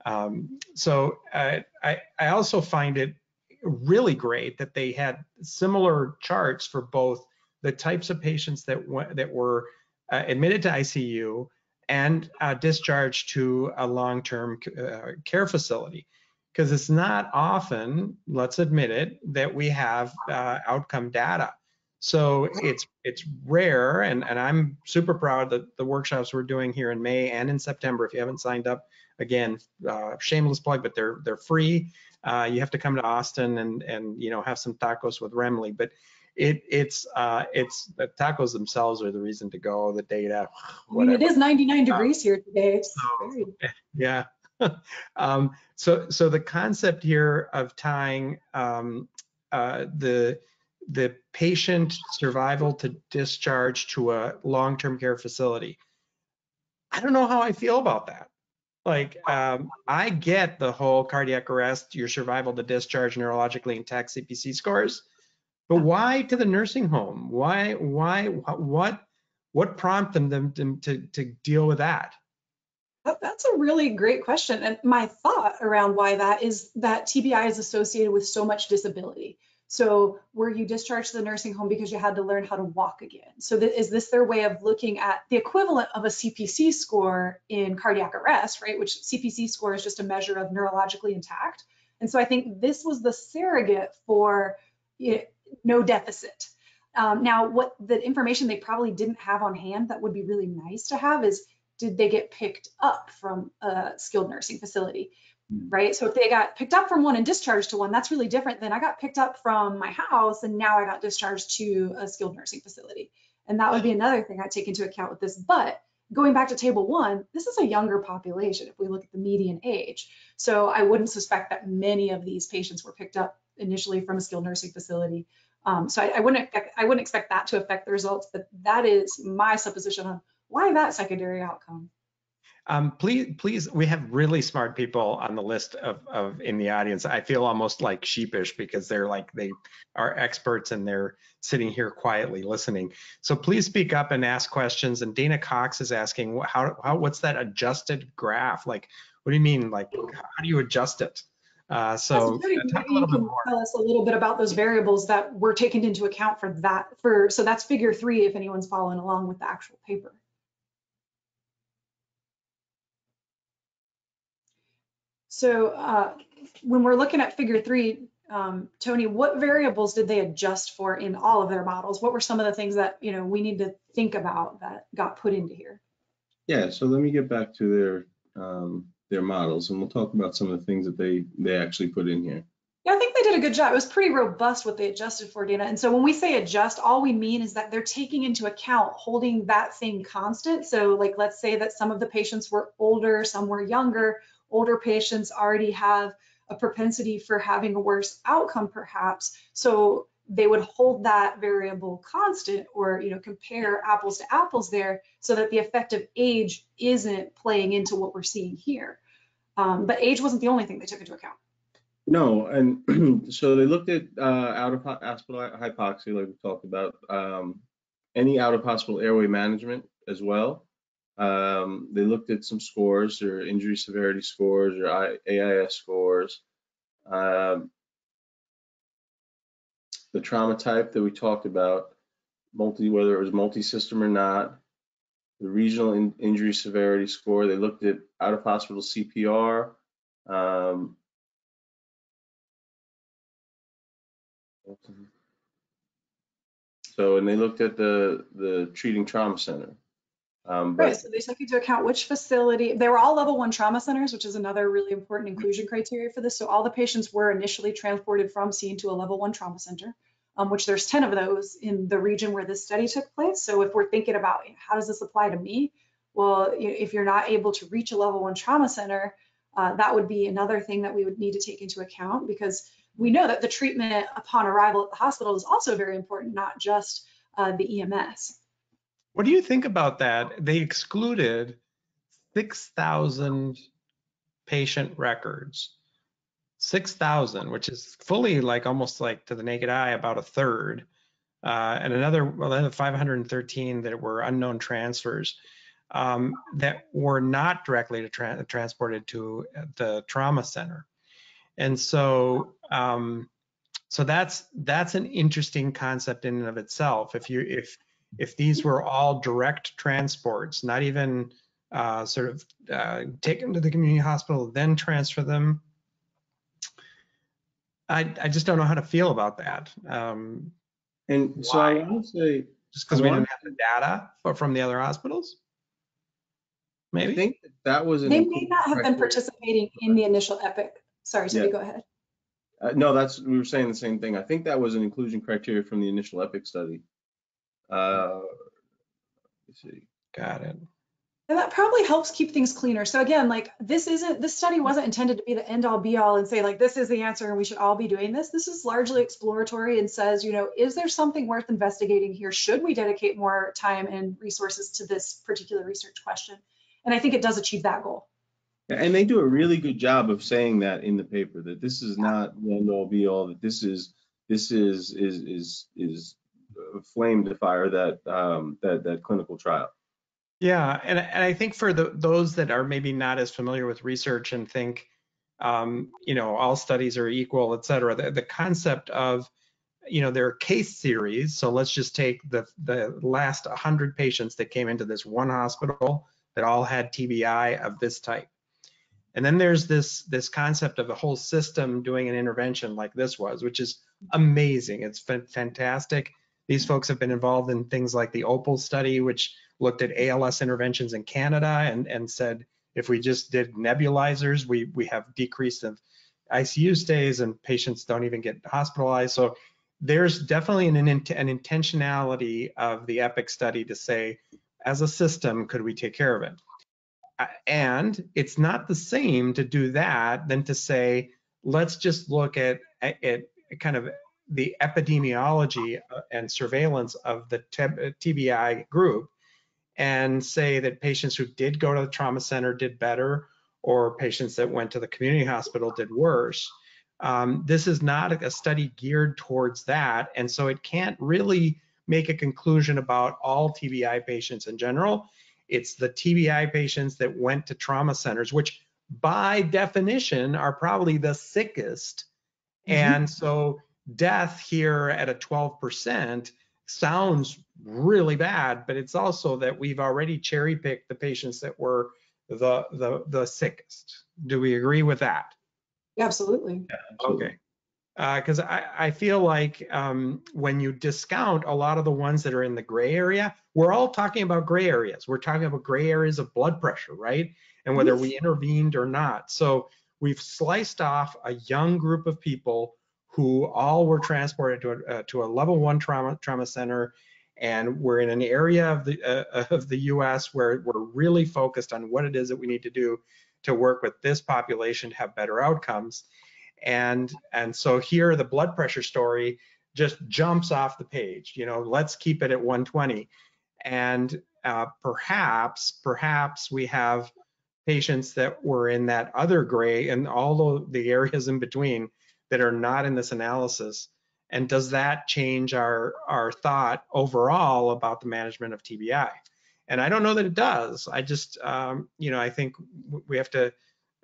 Um, so uh, I, I also find it really great that they had similar charts for both the types of patients that, that were uh, admitted to I C U and uh, discharged to a long-term uh, care facility. Because it's not often, let's admit it, that we have uh, outcome data. So it's it's rare, and, and I'm super proud that the workshops we're doing here in May and in September, if you haven't signed up, again, uh, shameless plug, but they're they're free. Uh, you have to come to Austin and and you know have some tacos with Rimley, but it it's uh, it's the tacos themselves are the reason to go. The data, whatever. I mean, it is ninety-nine degrees uh, here today. It's so, yeah. um, so so the concept here of tying um, uh, the the patient survival to discharge to a long-term care facility. I don't know how I feel about that. Like, um, I get the whole cardiac arrest, your survival to discharge, neurologically intact C P C scores, but why to the nursing home? Why, why, what, what prompted them to, to, to deal with that? That's a really great question. And my thought around why that is that T B I is associated with so much disability. So were you discharged to the nursing home because you had to learn how to walk again? So th is this their way of looking at the equivalent of a C P C score in cardiac arrest, right? Which C P C score is just a measure of neurologically intact. And so I think this was the surrogate for, you know, no deficit. Um, now, what the information they probably didn't have on hand that would be really nice to have is, did they get picked up from a skilled nursing facility, right? So if they got picked up from one and discharged to one, that's really different than I got picked up from my house and now I got discharged to a skilled nursing facility. And that would be another thing I take into account with this. But going back to table one, this is a younger population if we look at the median age. So I wouldn't suspect that many of these patients were picked up initially from a skilled nursing facility. Um, so I, I wouldn't I wouldn't expect that to affect the results, but that is my supposition on why that secondary outcome. Um, please, please, we have really smart people on the list of, of in the audience. I feel almost like sheepish because they're like, they are experts and they're sitting here quietly listening. So please speak up and ask questions. And Dana Cox is asking, how, how what's that adjusted graph? Like, what do you mean? Like, how do you adjust it? Uh, so maybe you can tell us a little bit about those variables that were taken into account for that. For so that's figure three, if anyone's following along with the actual paper. So uh, when we're looking at figure three, um, Tony, what variables did they adjust for in all of their models? What were some of the things that, you know, we need to think about that got put into here? Yeah, so let me get back to their um, their models and we'll talk about some of the things that they, they actually put in here. Yeah, I think they did a good job. It was pretty robust what they adjusted for, Dana. And so when we say adjust, all we mean is that they're taking into account holding that thing constant. So like, let's say that some of the patients were older, some were younger. Older patients already have a propensity for having a worse outcome, perhaps. So they would hold that variable constant, or you know, compare apples to apples there, so that the effect of age isn't playing into what we're seeing here. Um, but age wasn't the only thing they took into account. No, and so they looked at uh, out of hospital hypoxia, like we talked about, um, any out of hospital airway management as well. Um, they looked at some scores, or injury severity scores, or A I S scores. Um, the trauma type that we talked about, multi, whether it was multi-system or not. The regional in, injury severity score. They looked at out-of-hospital C P R. Um, so, and they looked at the the treating trauma center. Um, right, so they took into account which facility, they were all level one trauma centers, which is another really important inclusion criteria for this. So all the patients were initially transported from scene to a level one trauma center, um, which there's ten of those in the region where this study took place. So if we're thinking about how does this apply to me? Well, if you're not able to reach a level one trauma center, uh, that would be another thing that we would need to take into account, because we know that the treatment upon arrival at the hospital is also very important, not just uh, the E M S. What do you think about that? They excluded six thousand patient records, six thousand, which is fully like almost like to the naked eye about a third, uh, and another, well, another five hundred thirteen that were unknown transfers um, that were not directly tra transported to the trauma center. And so, um, so that's that's an interesting concept in and of itself. If you if If these were all direct transports, not even uh, sort of uh, take them to the community hospital, then transfer them, I, I just don't know how to feel about that. Um, and why? So I want to say, just because we didn't have the data but from the other hospitals, maybe. I think that, that was an they may not have been participating in the initial EPIC. Sorry, Tony, yeah. Go ahead. Uh, no, that's we were saying the same thing. I think that was an inclusion criteria from the initial EPIC study. Uh, let's see. Got it. And that probably helps keep things cleaner. So again, like this isn't this study wasn't intended to be the end all be all and say like this is the answer and we should all be doing this. This is largely exploratory and says, you know, is there something worth investigating here? Should we dedicate more time and resources to this particular research question? And I think it does achieve that goal. And they do a really good job of saying that in the paper, that this is not the end all be all, that this is this is is is is flame to fire that um, that that clinical trial. Yeah, and and I think for the those that are maybe not as familiar with research and think, um, you know, all studies are equal, et cetera. The, the concept of, you know, there are case series. So let's just take the the last one hundred patients that came into this one hospital that all had T B I of this type, and then there's this this concept of the whole system doing an intervention like this was, which is amazing. It's been fantastic. These folks have been involved in things like the OPAL study, which looked at A L S interventions in Canada and, and said, if we just did nebulizers, we, we have decrease of I C U stays and patients don't even get hospitalized. So there's definitely an, an intentionality of the EPIC study to say, as a system, could we take care of it? And it's not the same to do that than to say, let's just look at, at, at kind of the epidemiology and surveillance of the T B I group and say that patients who did go to the trauma center did better, or patients that went to the community hospital did worse. Um, this is not a study geared towards that, and so it can't really make a conclusion about all T B I patients in general. It's the T B I patients that went to trauma centers, which by definition are probably the sickest. Mm-hmm. And so death here at a twelve percent sounds really bad, but it's also that we've already cherry-picked the patients that were the the the sickest. Do we agree with that? Absolutely. Yeah, okay. Because uh, I, I feel like um, when you discount a lot of the ones that are in the gray area, we're all talking about gray areas. We're talking about gray areas of blood pressure, right? And whether we intervened or not. So we've sliced off a young group of people who all were transported to a, uh, to a level one trauma trauma center, and we're in an area of the uh, of the U S where we're really focused on what it is that we need to do to work with this population to have better outcomes. And and so here the blood pressure story just jumps off the page. You know, let's keep it at one twenty. And uh, perhaps, perhaps we have patients that were in that other gray and all the areas in between that are not in this analysis. And does that change our, our thought overall about the management of T B I? And I don't know that it does. I just, um, you know, I think we have to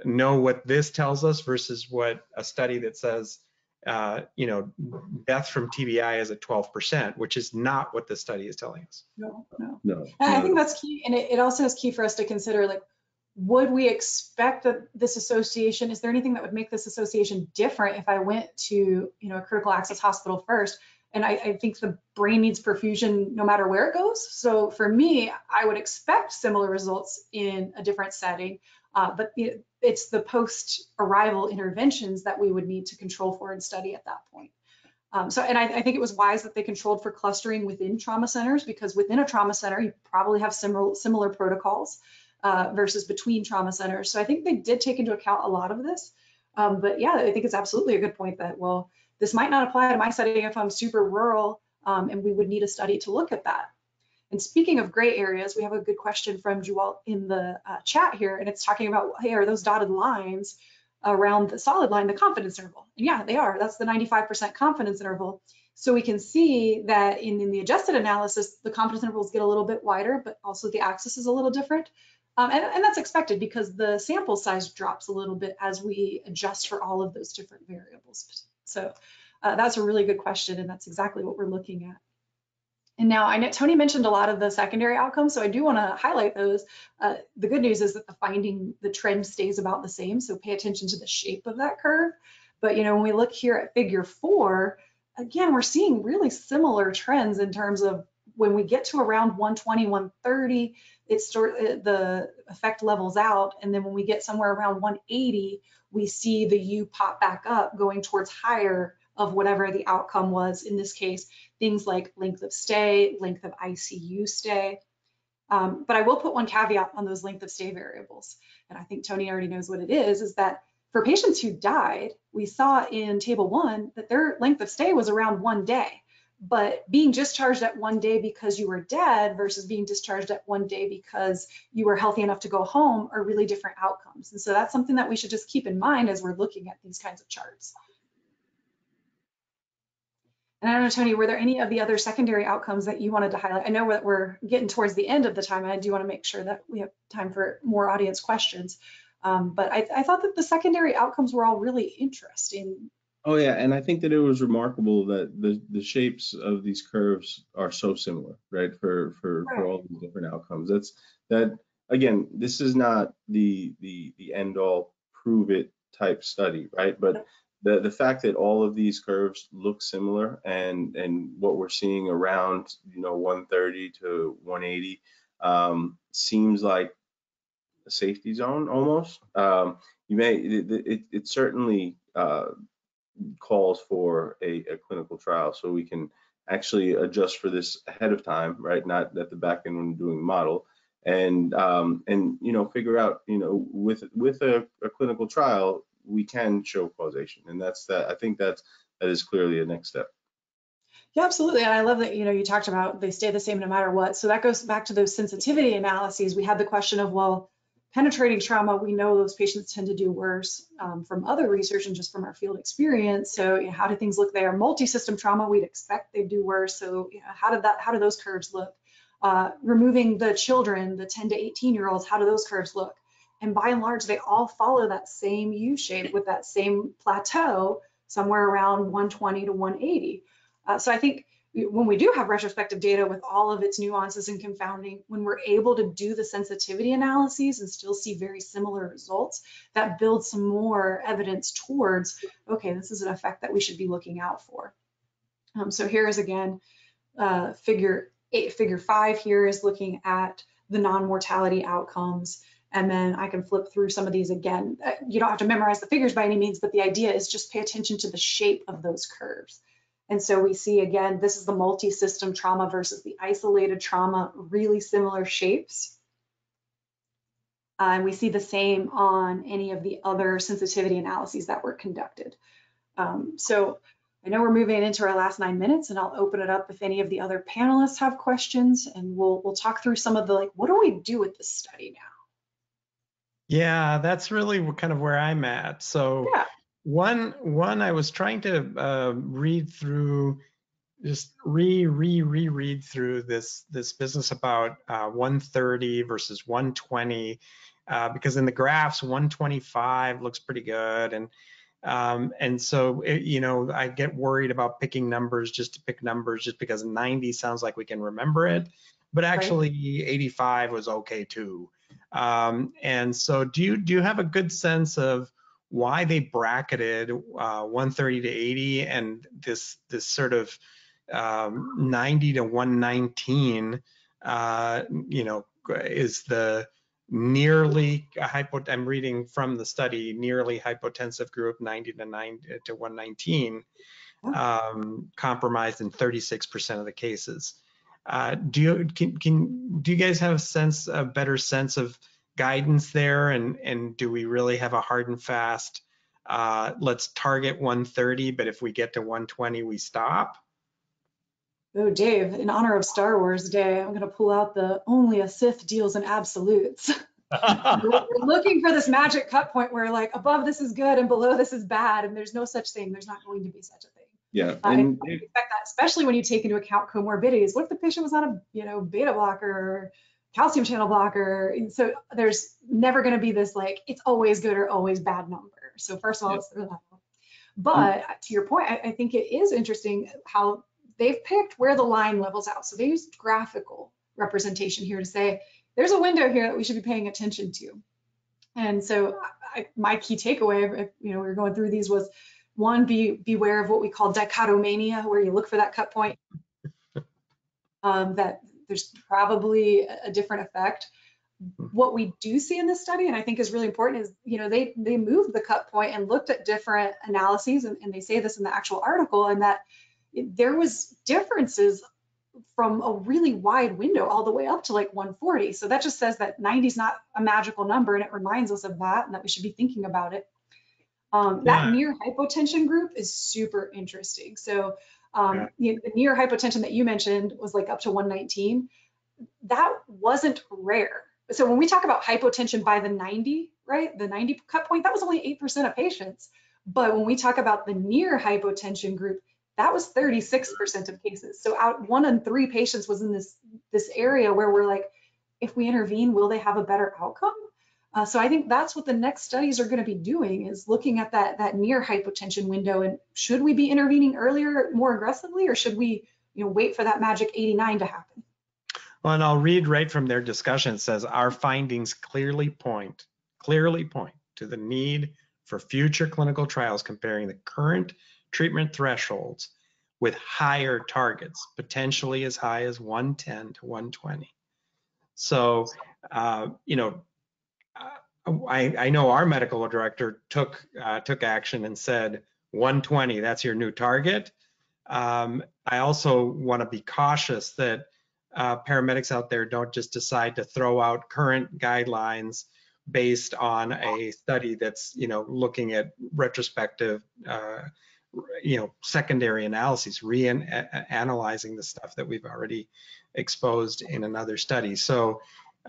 know what this tells us versus what a study that says, uh, you know, death from T B I is at twelve percent, which is not what this study is telling us. No, no. no. I think that's key. And it, it also is key for us to consider, like, would we expect that this association, is there anything that would make this association different if I went to, you know, a critical access hospital first? And I, I think the brain needs perfusion no matter where it goes. So for me, I would expect similar results in a different setting, uh, but it, it's the post-arrival interventions that we would need to control for and study at that point. Um, so, and I, I think it was wise that they controlled for clustering within trauma centers, because within a trauma center, you probably have similar, similar protocols uh, versus between trauma centers. So I think they did take into account a lot of this, um, but yeah, I think it's absolutely a good point that, well, this might not apply to my setting if I'm super rural, um, and we would need a study to look at that. And speaking of gray areas, we have a good question from Jewel in the uh, chat here, and it's talking about, hey, are those dotted lines around the solid line the confidence interval? And yeah, they are. That's the ninety-five percent confidence interval. So we can see that in, in the adjusted analysis, the confidence intervals get a little bit wider, but also the axis is a little different. Um, and, and that's expected because the sample size drops a little bit as we adjust for all of those different variables. So uh, that's a really good question, and that's exactly what we're looking at. And now, I know Tony mentioned a lot of the secondary outcomes, so I do want to highlight those. Uh, the good news is that the finding, the trend stays about the same, so pay attention to the shape of that curve. But, you know, when we look here at figure four, again, we're seeing really similar trends in terms of when we get to around one twenty, one thirty, it sort of, the effect levels out, and then when we get somewhere around one eighty, we see the U pop back up, going towards higher of whatever the outcome was. In this case, things like length of stay, length of I C U stay. Um, but I will put one caveat on those length of stay variables, and I think Tony already knows what it is, is that for patients who died, we saw in table one that their length of stay was around one day. But being discharged at one day because you were dead versus being discharged at one day because you were healthy enough to go home are really different outcomes. And so that's something that we should just keep in mind as we're looking at these kinds of charts. And I don't know, Tony, were there any of the other secondary outcomes that you wanted to highlight? I know that we're getting towards the end of the time, and I do want to make sure that we have time for more audience questions. Um, but I, I thought that the secondary outcomes were all really interesting. Oh yeah, and I think that it was remarkable that the, the shapes of these curves are so similar, right? For for, right. for all these different outcomes. That's that again, this is not the the the end all prove it type study, right? But the the fact that all of these curves look similar and and what we're seeing around, you know, one thirty to one eighty um, seems like a safety zone almost. Um, you may it, it, it certainly uh, calls for a, a clinical trial, so we can actually adjust for this ahead of time, right? Not at the back end when doing model, and um, and you know figure out you know with with a, a clinical trial we can show causation, and that's that. I think that's that is clearly a next step. Yeah, absolutely. And I love that, you know, you talked about they stay the same no matter what. So that goes back to those sensitivity analyses. We had the question of, well, penetrating trauma, we know those patients tend to do worse um, from other research and just from our field experience. So you know, how do things look there? Multi-system trauma, we'd expect they do worse. So you know, how did that, how do those curves look? Uh, removing the children, the ten to eighteen year olds, how do those curves look? And by and large, they all follow that same U shape with that same plateau somewhere around one twenty to one eighty. Uh, so I think when we do have retrospective data with all of its nuances and confounding, when we're able to do the sensitivity analyses and still see very similar results, that builds some more evidence towards, okay, this is an effect that we should be looking out for. Um, so here is again, uh, figure eight, figure five here is looking at the non-mortality outcomes. And then I can flip through some of these again. You don't have to memorize the figures by any means, but the idea is just pay attention to the shape of those curves. And so we see, again, this is the multi-system trauma versus the isolated trauma, really similar shapes. Uh, and we see the same on any of the other sensitivity analyses that were conducted. Um, so I know we're moving into our last nine minutes, and I'll open it up if any of the other panelists have questions, and we'll, we'll talk through some of the, like, what do we do with this study now? Yeah, that's really kind of where I'm at. So. Yeah. One, one, I was trying to uh, read through, just re, re, re, read through this this business about uh, one thirty versus one twenty, uh, because in the graphs, one twenty-five looks pretty good, and um, and so it, you know, I get worried about picking numbers just to pick numbers, just because ninety sounds like we can remember it, but actually right. eighty-five was okay too. Um, and so, do you do you have a good sense of why they bracketed uh, one thirty to eighty and this this sort of um, ninety to one nineteen, uh, you know, is the nearly hypo. I'm reading from the study, nearly hypotensive group ninety to one nineteen um, compromised in thirty-six percent of the cases. Uh, do you can can do you guys have a sense a better sense of guidance there, and and do we really have a hard and fast uh let's target one thirty, but if we get to one twenty we stop? Oh, Dave, in honor of Star Wars Day, I'm going to pull out the only a Sith deals in absolutes. We're looking for this magic cut point where, like, above this is good and below this is bad, and there's no such thing. There's not going to be such a thing. Yeah, I, I expect that, especially when you take into account comorbidities. What if the patient was on a you know beta blocker or calcium channel blocker? And so there's never going to be this, like, it's always good or always bad number. So first of all, it's yeah. But mm-hmm. to your point, I, I think it is interesting how they've picked where the line levels out. So they used graphical representation here to say, there's a window here that we should be paying attention to. And so I, my key takeaway, if, you know, we were going through these was, one, be beware of what we call dichotomania, where you look for that cut point, um, that there's probably a different effect. What we do see in this study, and I think is really important, is you know they they moved the cut point and looked at different analyses, and, and they say this in the actual article, and that there was differences from a really wide window all the way up to like one forty. So that just says that ninety is not a magical number, and it reminds us of that, and that we should be thinking about it. Um, yeah. That near hypotension group is super interesting. So. Um, yeah. The near hypotension that you mentioned was like up to one nineteen. That wasn't rare. So when we talk about hypotension by the ninety, right, the ninety cut point, that was only eight percent of patients. But when we talk about the near hypotension group, that was thirty-six percent of cases. So out one in three patients was in this, this area where we're like, if we intervene, will they have a better outcome? Uh, so I think that's what the next studies are going to be doing, is looking at that that near hypotension window, and should we be intervening earlier, more aggressively, or should we you know wait for that magic eighty-nine to happen? Well, and I'll read right from their discussion. It says our findings clearly point clearly point to the need for future clinical trials comparing the current treatment thresholds with higher targets, potentially as high as one ten to one twenty. So, uh, you know, I, I know our medical director took uh, took action and said one twenty, that's your new target. Um, I also want to be cautious that uh, paramedics out there don't just decide to throw out current guidelines based on a study that's, you know, looking at retrospective, uh, you know, secondary analyses, re-analyzing the stuff that we've already exposed in another study. So,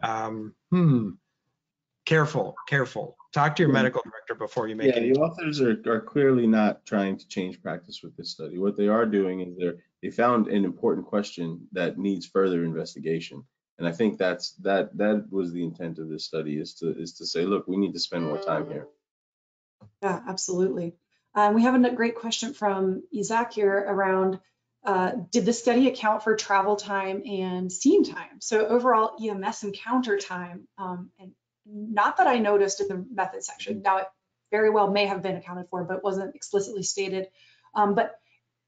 um, hmm. Careful, careful. Talk to your medical director before you make it. Yeah, any. The authors are, are clearly not trying to change practice with this study. What they are doing is they're, they found an important question that needs further investigation. And I think that's that that was the intent of this study, is to is to say, look, we need to spend more time here. Yeah, absolutely. Um, we have a great question from Isaac here around, uh, did the study account for travel time and scene time? So overall E M S encounter time, um, and not that I noticed in the method section. Now, it very well may have been accounted for, but wasn't explicitly stated. Um, but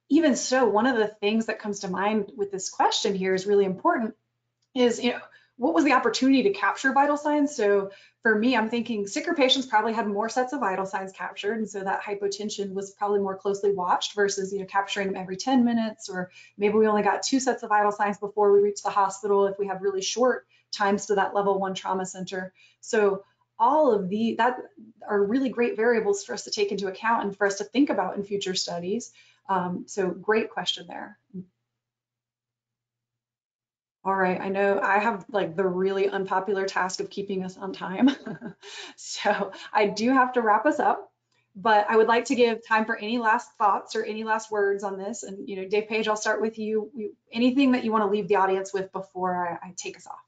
even so, one of the things that comes to mind with this question here is really important is, you know, what was the opportunity to capture vital signs? So for me, I'm thinking sicker patients probably had more sets of vital signs captured. And so that hypotension was probably more closely watched versus, you know, capturing them every ten minutes, or maybe we only got two sets of vital signs before we reached the hospital if we have really short times to that level one trauma center. So all of the that are really great variables for us to take into account and for us to think about in future studies. Um, so great question there. All right, I know I have like the really unpopular task of keeping us on time. So I do have to wrap us up, but I would like to give time for any last thoughts or any last words on this. And, you know, Dave Page, I'll start with you. you anything that you want to leave the audience with before I, I take us off?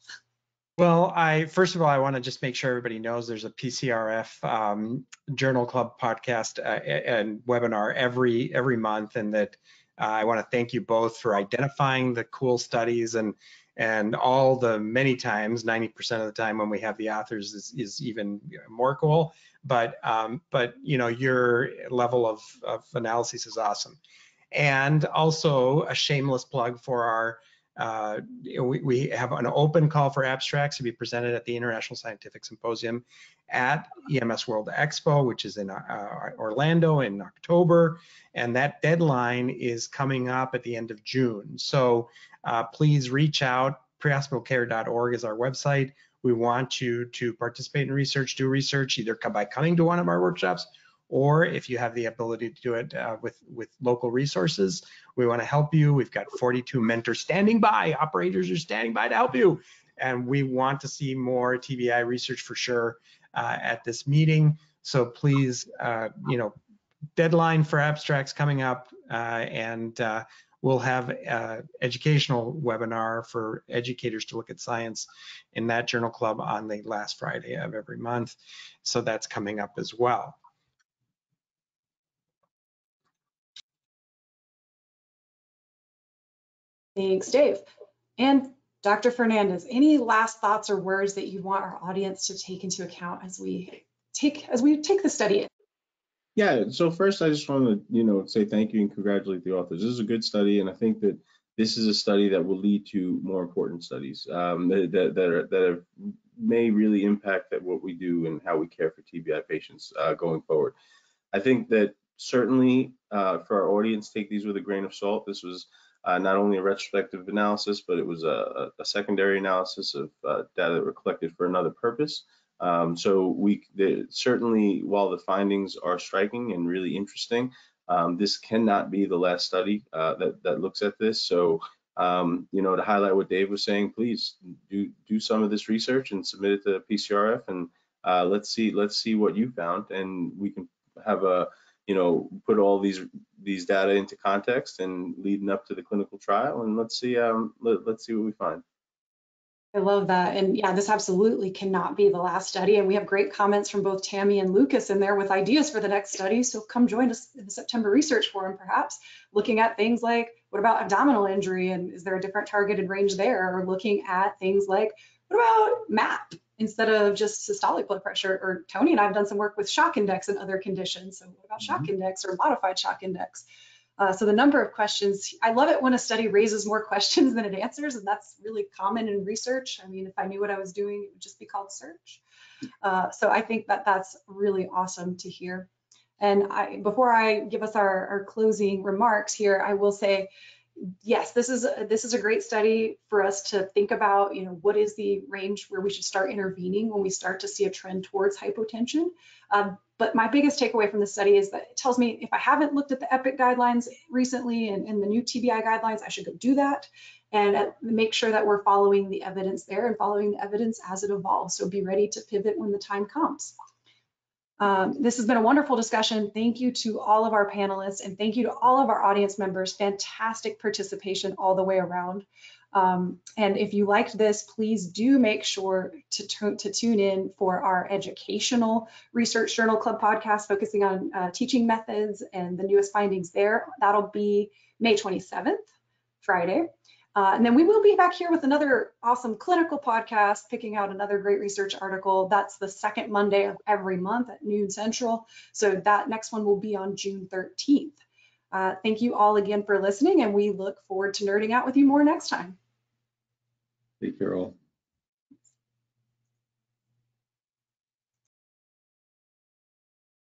Well, I first of all, I want to just make sure everybody knows there's a P C R F um, Journal Club podcast uh, and webinar every every month, and that uh, I want to thank you both for identifying the cool studies and and all the many times, ninety percent of the time when we have the authors is, is even more cool. But um, but you know, your level of, of analysis is awesome, and also a shameless plug for our. Uh, we, we have an open call for abstracts to be presented at the International Scientific Symposium at E M S World Expo, which is in uh, Orlando in October, and that deadline is coming up at the end of June. So uh, please reach out. pre hospital care dot org is our website. We want you to participate in research, do research, either by coming to one of our workshops, or if you have the ability to do it uh, with, with local resources, we wanna help you. We've got forty-two mentors standing by, operators are standing by to help you. And we want to see more T B I research for sure uh, at this meeting. So please, uh, you know, deadline for abstracts coming up, uh, and uh, we'll have an educational webinar for educators to look at science in that journal club on the last Friday of every month. So that's coming up as well. Thanks, Dave. And Doctor Fernandez, any last thoughts or words that you want our audience to take into account as we take as we take the study in? Yeah, so first I just want to, you know, say thank you and congratulate the authors. This is a good study, and I think that this is a study that will lead to more important studies um, that, that, that, are, that are, may really impact that what we do and how we care for T B I patients uh, going forward. I think that certainly uh, for our audience, take these with a grain of salt. This was Uh, not only a retrospective analysis, but it was a, a secondary analysis of uh, data that were collected for another purpose. Um, so we the, certainly, while the findings are striking and really interesting, um, this cannot be the last study uh, that, that looks at this. So, um, you know, to highlight what Dave was saying, please do do some of this research and submit it to P C R F, and uh, let's see let's see what you found, and we can have a you know, put all these these data into context and leading up to the clinical trial, and let's see um let, let's see what we find. I love that, and yeah, this absolutely cannot be the last study, and we have great comments from both Tammy and Lucas in there with ideas for the next study. So come join us in the September Research Forum, perhaps looking at things like what about abdominal injury, and is there a different targeted range there, or looking at things like what about M A P instead of just systolic blood pressure, or Tony and I have done some work with shock index and other conditions. So what about shock mm-hmm. index or modified shock index? Uh, so the number of questions, I love it when a study raises more questions than it answers, and that's really common in research. I mean, if I knew what I was doing, it would just be called search. Uh, so I think that that's really awesome to hear. And I, before I give us our, our closing remarks here, I will say, yes, this is a, this is a great study for us to think about, you know, what is the range where we should start intervening when we start to see a trend towards hypotension. Um, but my biggest takeaway from this study is that it tells me if I haven't looked at the EPIC guidelines recently and, and the new T B I guidelines, I should go do that and make sure that we're following the evidence there and following the evidence as it evolves. So be ready to pivot when the time comes. Um, this has been a wonderful discussion. Thank you to all of our panelists, and thank you to all of our audience members. Fantastic participation all the way around. Um, and if you liked this, please do make sure to, to tune in for our educational Research Journal Club podcast focusing on uh, teaching methods and the newest findings there. That'll be May twenty-seventh, Friday. Uh, and then we will be back here with another awesome clinical podcast, picking out another great research article. That's the second Monday of every month at noon central. So that next one will be on June thirteenth. Uh, thank you all again for listening, and we look forward to nerding out with you more next time. Thank you all.